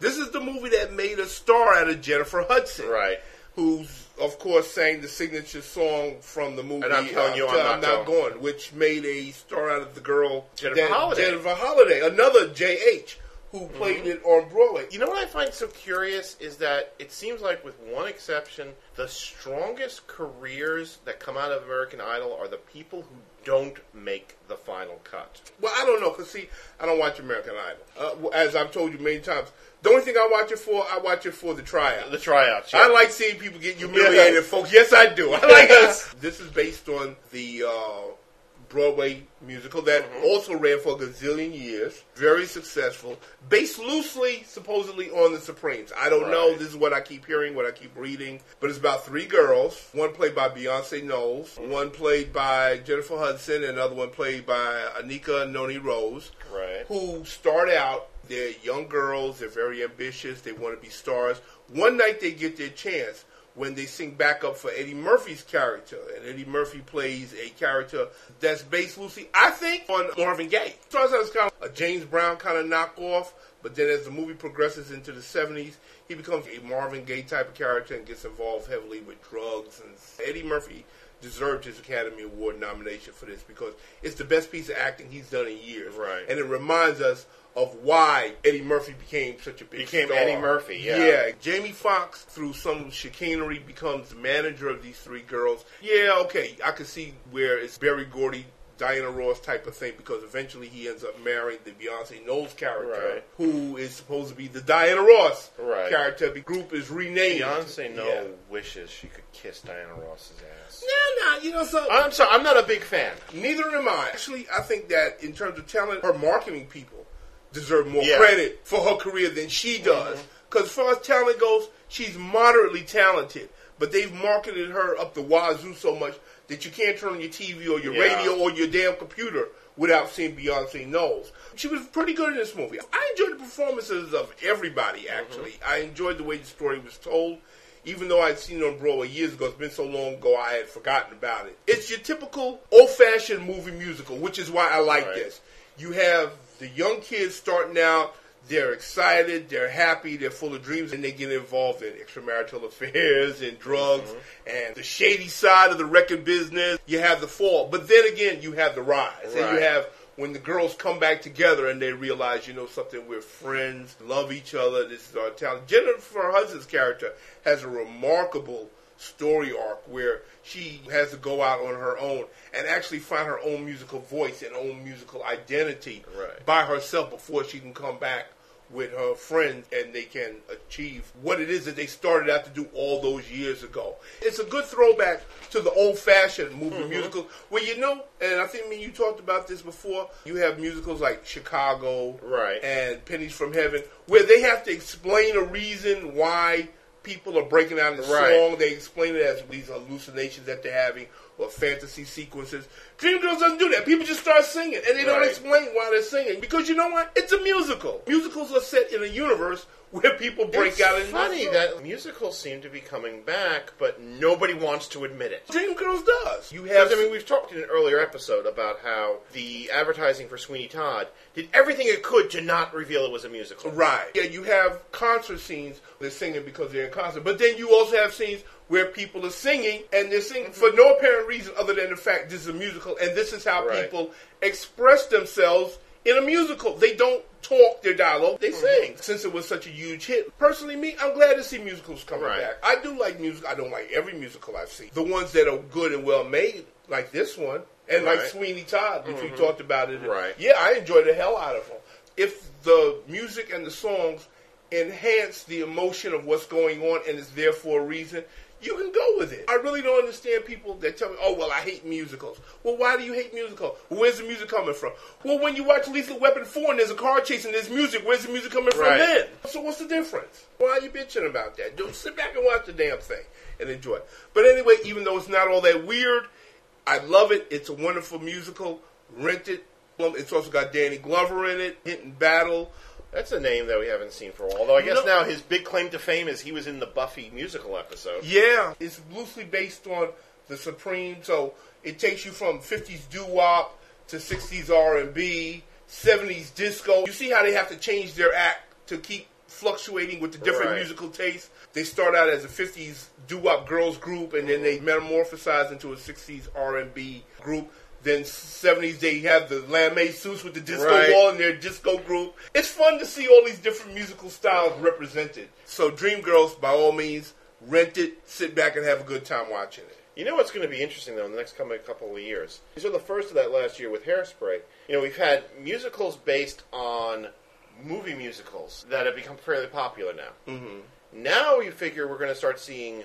This is the movie that made a star out of Jennifer Hudson. Right. Who's, of course, sang the signature song from the movie, and I'm telling uh, you, I'm, I'm, I'm not, not going, which made a star out of the girl, Jennifer Dan- Holliday. Jennifer Holliday, another J H, who played mm-hmm. it on Broadway. You know what I find so curious is that it seems like, with one exception, the strongest careers that come out of American Idol are the people who don't make the final cut. Well, I don't know, because, see, I don't watch American Idol. Uh, as I've told you many times, the only thing I watch it for, I watch it for the tryouts. The tryouts, yeah. I like seeing people get humiliated, yes. folks. Yes, I do. I like this. This is based on the Uh, Broadway musical that mm-hmm. also ran for a gazillion years, very successful, based loosely, supposedly, on the Supremes. I don't right. know, this is what I keep hearing, what I keep reading, but it's about three girls, one played by Beyonce Knowles, mm-hmm. one played by Jennifer Hudson, and another one played by Anika Noni Rose, right. who start out, they're young girls, they're very ambitious, they want to be stars. One night they get their chance when they sing back up for Eddie Murphy's character. And Eddie Murphy plays a character that's based loosely, I think, on Marvin Gaye. It starts out as kind of a James Brown kind of knockoff, but then as the movie progresses into the seventies, he becomes a Marvin Gaye type of character and gets involved heavily with drugs. And Eddie Murphy deserved his Academy Award nomination for this because it's the best piece of acting he's done in years. Right. And it reminds us of why Eddie Murphy became such a big became star. Became Eddie Murphy, yeah. Yeah, Jamie Foxx, through some chicanery, becomes the manager of these three girls. Yeah, okay, I can see where it's Berry Gordy, Diana Ross type of thing, because eventually he ends up marrying the Beyonce Knowles character, right. who is supposed to be the Diana Ross right. character. The group is renamed. Beyonce Knowles yeah. wishes she could kiss Diana Ross's ass. No, no, you know, so I'm sorry, I'm not a big fan. Neither am I. Actually, I think that in terms of talent, her marketing people deserve more yeah. credit for her career than she does. Because mm-hmm. as far as talent goes, she's moderately talented. But they've marketed her up the wazoo so much that you can't turn on your T V or your yeah. radio or your damn computer without seeing Beyonce Knowles. She was pretty good in this movie. I enjoyed the performances of everybody, actually. Mm-hmm. I enjoyed the way the story was told. Even though I'd seen it on Broadway years ago, it's been so long ago I had forgotten about it. It's your typical old-fashioned movie musical, which is why I like right. this. You have the young kids starting out, they're excited, they're happy, they're full of dreams, and they get involved in extramarital affairs and drugs mm-hmm. and the shady side of the record business. You have the fall, but then again, you have the rise. Right. And you have when the girls come back together and they realize, you know something, we're friends, love each other, this is our talent. Jennifer Hudson's character has a remarkable story arc where she has to go out on her own and actually find her own musical voice and own musical identity right. by herself before she can come back with her friends and they can achieve what it is that they started out to do all those years ago. It's a good throwback to the old-fashioned movie mm-hmm. musical where, you know, and I think I mean, you talked about this before, you have musicals like Chicago right. and Pennies from Heaven where they have to explain a reason why people are breaking out in right. song. They explain it as these hallucinations that they're having or fantasy sequences. Dreamgirls doesn't do that. People just start singing, and they right. don't explain why they're singing. Because you know what? It's a musical. Musicals are set in a universe where people break it's out in funny song. That musicals seem to be coming back, but nobody wants to admit it. Dreamgirls does. You have. I mean, we've talked in an earlier episode about how the advertising for Sweeney Todd did everything it could to not reveal it was a musical. Right. Yeah, you have concert scenes. They're singing because they're in concert. But then you also have scenes where people are singing, and they're singing mm-hmm. for no apparent reason other than the fact this is a musical, and this is how right. people express themselves in a musical. They don't talk their dialogue, they mm-hmm. sing. Since it was such a huge hit, personally, me, I'm glad to see musicals coming right. back. I do like music. I don't like every musical I've seen. The ones that are good and well made, like this one, and right. like Sweeney Todd, which mm-hmm. you talked about it. Right. Yeah, I enjoy the hell out of them. If the music and the songs enhance the emotion of what's going on and is there for a reason, you can go with it. I really don't understand people that tell me, oh, well, I hate musicals. Well, why do you hate musicals? Where's the music coming from? Well, when you watch Lethal Weapon four and there's a car chase and there's music, where's the music coming right. from then? So what's the difference? Why are you bitching about that? Don't sit back and watch the damn thing and enjoy it. But anyway, even though it's not all that weird, I love it. It's a wonderful musical. Rent it. It's also got Danny Glover in it, Hit and Battle. That's a name that we haven't seen for a while. Although I guess no. now his big claim to fame is he was in the Buffy musical episode. Yeah. It's loosely based on The Supreme. So it takes you from fifties doo-wop to sixties R and B, seventies disco. You see how they have to change their act to keep fluctuating with the different right. musical tastes. They start out as a fifties doo-wop girls group, and then they metamorphosize into a sixties R and B group. Then seventies, they have the Lame Suits with the disco right. ball in their disco group. It's fun to see all these different musical styles represented. So Dreamgirls, by all means, rent it, sit back and have a good time watching it. You know what's going to be interesting, though, in the next coming couple of years? These are the first of that last year with Hairspray. You know, we've had musicals based on movie musicals that have become fairly popular now. Mm-hmm. Now you figure we're going to start seeing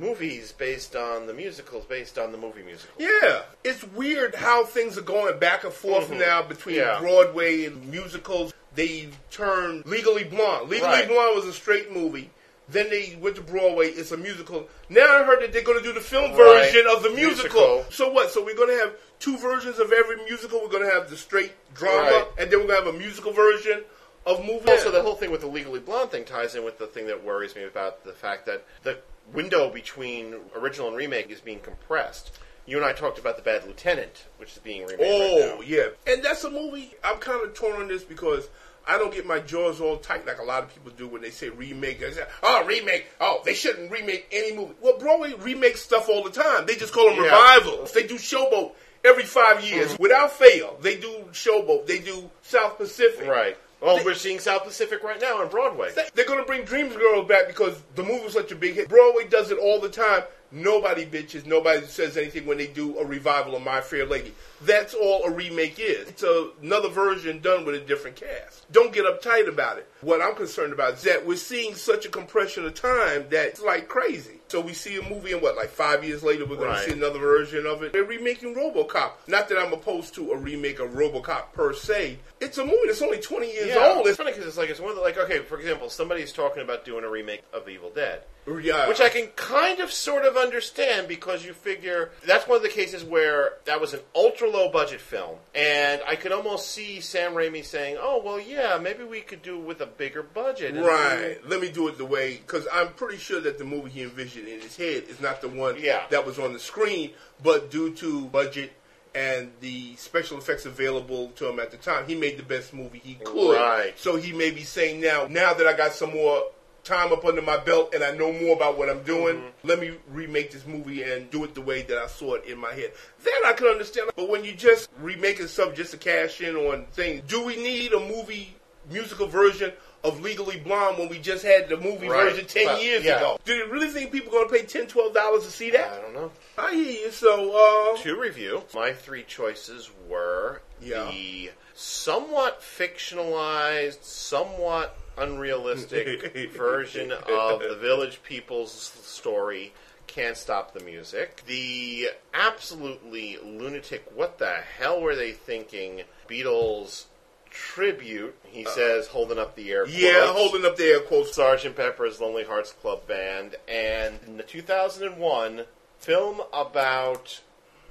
movies based on the musicals, based on the movie musicals. Yeah. It's weird how things are going back and forth mm-hmm. now between yeah. Broadway and musicals. They turned Legally Blonde. Legally right. Blonde was a straight movie. Then they went to Broadway. It's a musical. Now I heard that they're going to do the film right. version of the musical. musical. So what? So we're going to have two versions of every musical. We're going to have the straight drama, right. and then we're going to have a musical version of movie. Also, the whole thing with the Legally Blonde thing ties in with the thing that worries me about the fact that the window between original and remake is being compressed. You and I talked about The Bad Lieutenant, which is being remade Oh, right now. yeah. And that's a movie. I'm kind of torn on this because I don't get my jaws all tight like a lot of people do when they say remake. They say, oh, remake. Oh, they shouldn't remake any movie. Well, Broadway remakes stuff all the time. They just call them yeah. revivals. They do Showboat every five years. Mm-hmm. Without fail, they do Showboat. They do South Pacific. Right. Oh, they, we're seeing South Pacific right now on Broadway. They're going to bring Dreamgirls back because the movie was such a big hit. Broadway does it all the time. Nobody bitches, nobody says anything when they do a revival of My Fair Lady. That's all a remake is. It's a, another version done with a different cast. Don't get uptight about it. What I'm concerned about is that we're seeing such a compression of time that's like crazy. So we see a movie and what, like five years later we're going right. to see another version of it. They're remaking RoboCop. Not that I'm opposed to a remake of RoboCop per se. It's a movie that's only twenty years yeah, old. It's funny because it's like, it's one of the, like, okay, for example, somebody's talking about doing a remake of Evil Dead. Yeah. Which I can kind of sort of understand because you figure that's one of the cases where that was an ultra low budget film, and I could almost see Sam Raimi saying, oh, well, yeah, maybe we could do it with a bigger budget. Right. Let me do it the way, because I'm pretty sure that the movie he envisioned in his head is not the one yeah. that was on the screen, but due to budget and the special effects available to him at the time, he made the best movie he could. Right. So he may be saying now, now that I got some more time up under my belt and I know more about what I'm doing, mm-hmm. let me remake this movie and do it the way that I saw it in my head. Then I could understand. But when you just remaking stuff just to cash in on things, do we need a movie musical version of Legally Blonde when we just had the movie right. version ten well, years yeah. ago? Do you really think people are going to pay ten dollars, twelve dollars to see that? I don't know. I hear you. So, uh... to review, my three choices were yeah. the somewhat fictionalized, somewhat unrealistic version of the Village People's story, Can't Stop the Music. The absolutely lunatic, what the hell were they thinking, Beatles tribute, he uh, says, holding up the air quotes. Yeah, holding up the air quotes. Sergeant Pepper's Lonely Hearts Club Band. And in the two thousand one film about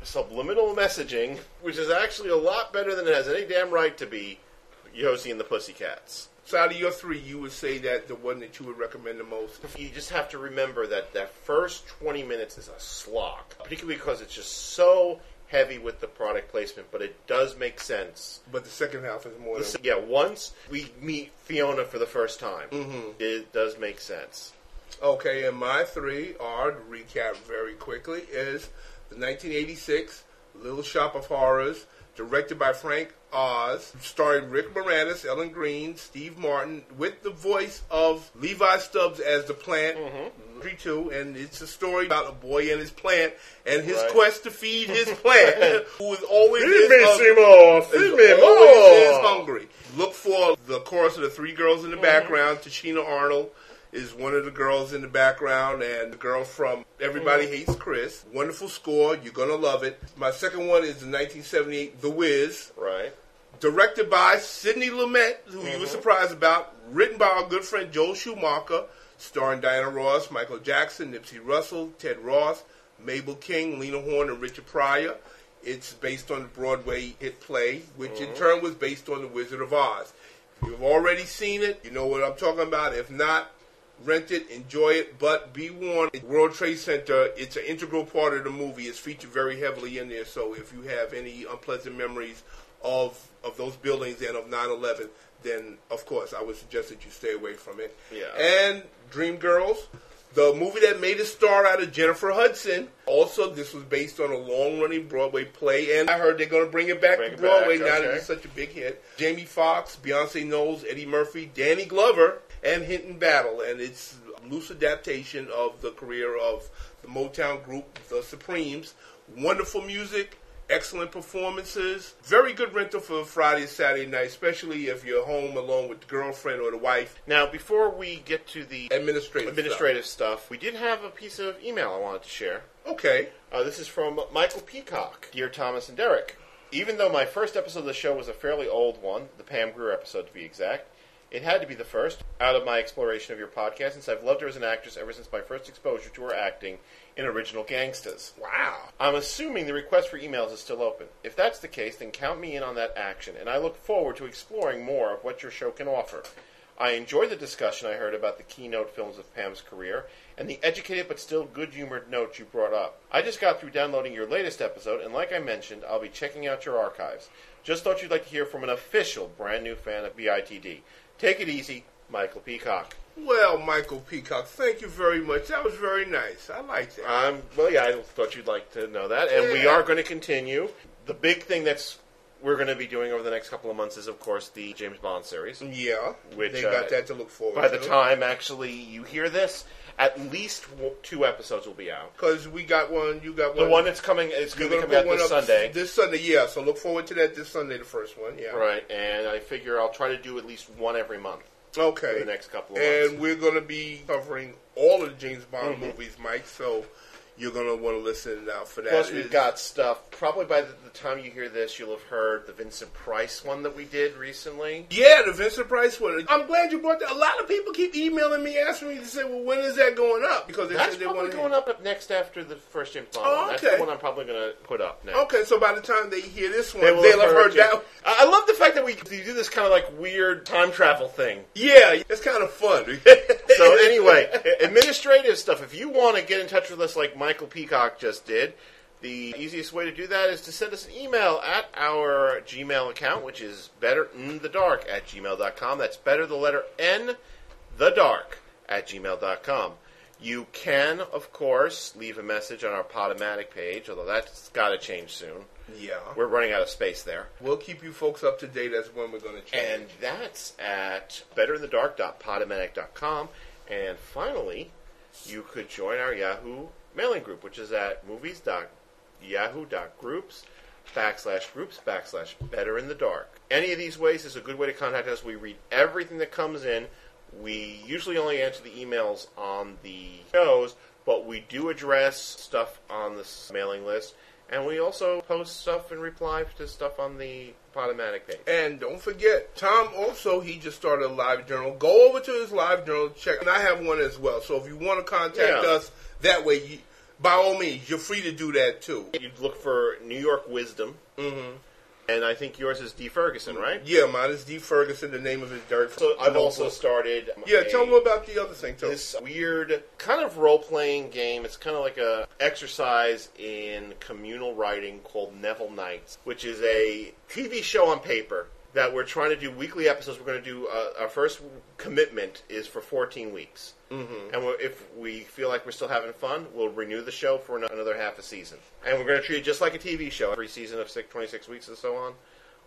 subliminal messaging, which is actually a lot better than it has any damn right to be, Yossi and the Pussycats. So out of your three, you would say that the one that you would recommend the most? You just have to remember that that first twenty minutes is a slog, particularly because it's just so heavy with the product placement, but it does make sense. But the second half is more than... Yeah, once we meet Fiona for the first time, mm-hmm. it does make sense. Okay, and my three are, to recap very quickly, is the nineteen eighty-six Little Shop of Horrors, directed by Frank Oz, starring Rick Moranis, Ellen Green, Steve Martin, with the voice of Levi Stubbs as the plant, mm-hmm. too, and it's a story about a boy and his plant, and his right. quest to feed his plant, who is always, feed me, Seymour, feed me always more. hungry. Look for the chorus of the three girls in the mm-hmm. background. Tichina Arnold is one of the girls in the background, and the girl from Everybody Hates Chris. Wonderful score. You're going to love it. My second one is the nineteen seventy-eight The Wiz. Right. Directed by Sidney Lumet, who mm-hmm. you were surprised about. Written by our good friend Joel Schumacher. Starring Diana Ross, Michael Jackson, Nipsey Russell, Ted Ross, Mabel King, Lena Horne, and Richard Pryor. It's based on the Broadway hit play, which mm-hmm. in turn was based on The Wizard of Oz. If you've already seen it, you know what I'm talking about. If not, rent it, enjoy it, but be warned, World Trade Center, it's an integral part of the movie. It's featured very heavily in there, so if you have any unpleasant memories of of those buildings and of nine eleven, then, of course, I would suggest that you stay away from it. Yeah. And Dreamgirls, the movie that made a star out of Jennifer Hudson. Also, this was based on a long-running Broadway play, and I heard they're going to bring it back bring to Broadway back, okay. now that it's such a big hit. Jamie Foxx, Beyonce Knowles, Eddie Murphy, Danny Glover, and Hinton Battle, and it's a loose adaptation of the career of the Motown group, the Supremes. Wonderful music, excellent performances, very good rental for Friday and Saturday night, especially if you're home alone with the girlfriend or the wife. Now, before we get to the administrative, administrative stuff. stuff, we did have a piece of email I wanted to share. Okay. Uh, this is from Michael Peacock. Dear Thomas and Derek, even though my first episode of the show was a fairly old one, the Pam Grier episode to be exact, it had to be the first out of my exploration of your podcast, since I've loved her as an actress ever since my first exposure to her acting in Original Gangsters. Wow. I'm assuming the request for emails is still open. If that's the case, then count me in on that action, and I look forward to exploring more of what your show can offer. I enjoyed the discussion I heard about the keynote films of Pam's career, and the educated but still good-humored notes you brought up. I just got through downloading your latest episode, and like I mentioned, I'll be checking out your archives. Just thought you'd like to hear from an official brand-new fan of B I T D. Take it easy, Michael Peacock. Well, Michael Peacock, thank you very much. That was very nice. I liked it. Um, well, yeah, I thought you'd like to know that. And yeah. we are going to continue. The big thing that's we're going to be doing over the next couple of months is, of course, the James Bond series. Yeah, which, they got uh, that to look forward by to. By the time, actually, you hear this, at least two episodes will be out. Because we got one, you got one. The one that's coming, it's going to be coming out this Sunday. This Sunday, yeah. So look forward to that this Sunday, the first one, yeah. Right, and I figure I'll try to do at least one every month. Okay. For the next couple of months. And we're going to be covering all of the James Bond mm-hmm. movies, Mike, so you're going to want to listen out for that. Plus, we've got stuff. Probably by the, the time you hear this, you'll have heard the Vincent Price one that we did recently. Yeah, the Vincent Price one. I'm glad you brought that. A lot of people keep emailing me, asking me to say, well, when is that going up? Because they That's said they probably going to... up, up next after the first James Bond. Oh, okay. That's the one I'm probably going to put up next. Okay, so by the time they hear this one, they they'll have heard that one. I love the fact that we do this kind of like weird time travel thing. Yeah, it's kind of fun. So anyway, administrative stuff. If you want to get in touch with us like Michael Peacock just did, the easiest way to do that is to send us an email at our Gmail account, which is betterinthedark at gmail dot com. That's better the letter N, the dark, at gmail dot com. You can, of course, leave a message on our Podomatic page, although that's got to change soon. Yeah. We're running out of space there. We'll keep you folks up to date as when we're going to change. And that's at betterinthedark dot podomatic dot com. And finally, you could join our Yahoo mailing group, which is at movies.yahoo.groups backslash groups backslash betterinthedark. Any of these ways is a good way to contact us. We read everything that comes in. We usually only answer the emails on the shows, but we do address stuff on the mailing list. And we also post stuff and reply to stuff on the Podomatic page. And don't forget, Tom also, he just started a live journal. Go over to his live journal, check. And I have one as well. So if you want to contact yeah. us that way, you, by all means, you're free to do that too. You'd look for New York Wisdom. Mm-hmm. And I think yours is D. Ferguson, right? Yeah, mine is D. Ferguson. The name of it is Derek Ferguson. So I've also started... Yeah, a, tell me about the other thing, too. This weird kind of role-playing game. It's kind of like a exercise in communal writing called Neville Knights, which is a T V show on paper that we're trying to do weekly episodes. We're going to do... Uh, our first commitment is for fourteen weeks. Mm-hmm. And if we feel like we're still having fun, we'll renew the show for another half a season. And we're going to treat it just like a T V show, every season of twenty-six weeks and so on,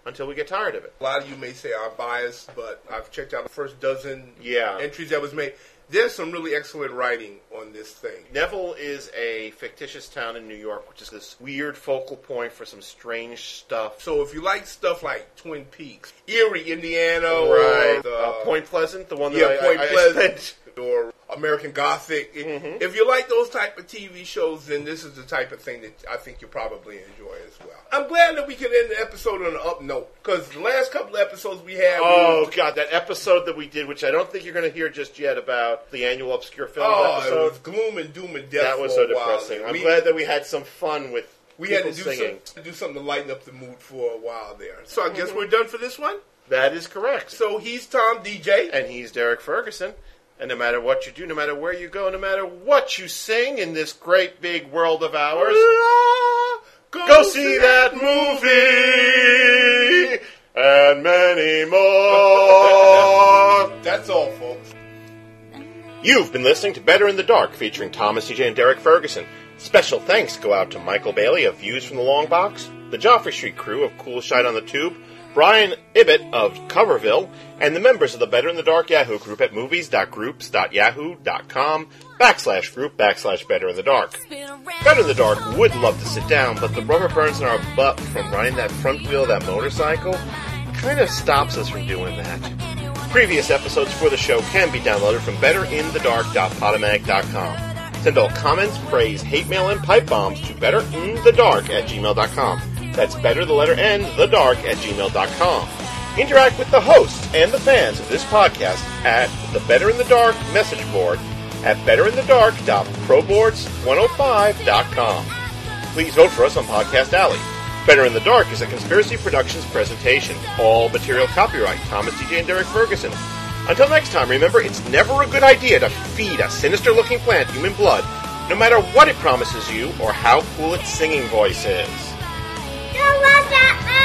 until we get tired of it. A lot of you may say I'm biased, but I've checked out the first dozen yeah. entries that was made. There's some really excellent writing on this thing. Neville is a fictitious town in New York, which is this weird focal point for some strange stuff. So if you like stuff like Twin Peaks, Erie, Indiana, right. or, uh, uh, Point Pleasant, the one that yeah, I, Point I, Pleasant, I or American Gothic, mm-hmm. if you like those type of T V shows, then this is the type of thing that I think you'll probably enjoy as well. I'm glad that we could end the episode on an up note, because the last couple of episodes we had... Oh, we were... God, that episode that we did, which I don't think you're going to hear just yet about the annual Obscure Films oh, episode. Oh, it was gloom and doom and death. That was so depressing. I'm we... glad that we had some fun with we people had to do singing. Some, to do something to lighten up the mood for a while there. So I guess mm-hmm. we're done for this one? That is correct. So he's Tom D J. And he's Derek Ferguson. And no matter what you do, no matter where you go, no matter what you sing in this great big world of ours, go, go see that movie and many more. That's all, folks. You've been listening to Better in the Dark, featuring Thomas D J and Derek Ferguson. Special thanks go out to Michael Bailey of Views from the Long Box, the Joffrey Street crew of Cool Shite on the Tube, Brian Ibbett of Coverville, and the members of the Better in the Dark Yahoo group at movies.groups.yahoo.com backslash group backslash Better in the Dark. Better in the Dark would love to sit down, but the rubber burns in our butt from riding that front wheel of that motorcycle kind of stops us from doing that. Previous episodes for the show can be downloaded from better in the dark dot podomatic dot com. Send all comments, praise, hate mail, and pipe bombs to betterinthedark at gmail dot com. That's better, the letter N, the dark, at gmail dot com. Interact with the hosts and the fans of this podcast at the Better in the Dark message board at better in the dark dot pro boards one oh five dot com. Please vote for us on Podcast Alley. Better in the Dark is a Conspiracy Productions presentation. All material copyright Thomas D J and Derek Ferguson. Until next time, remember, it's never a good idea to feed a sinister-looking plant human blood, no matter what it promises you or how cool its singing voice is. I love that.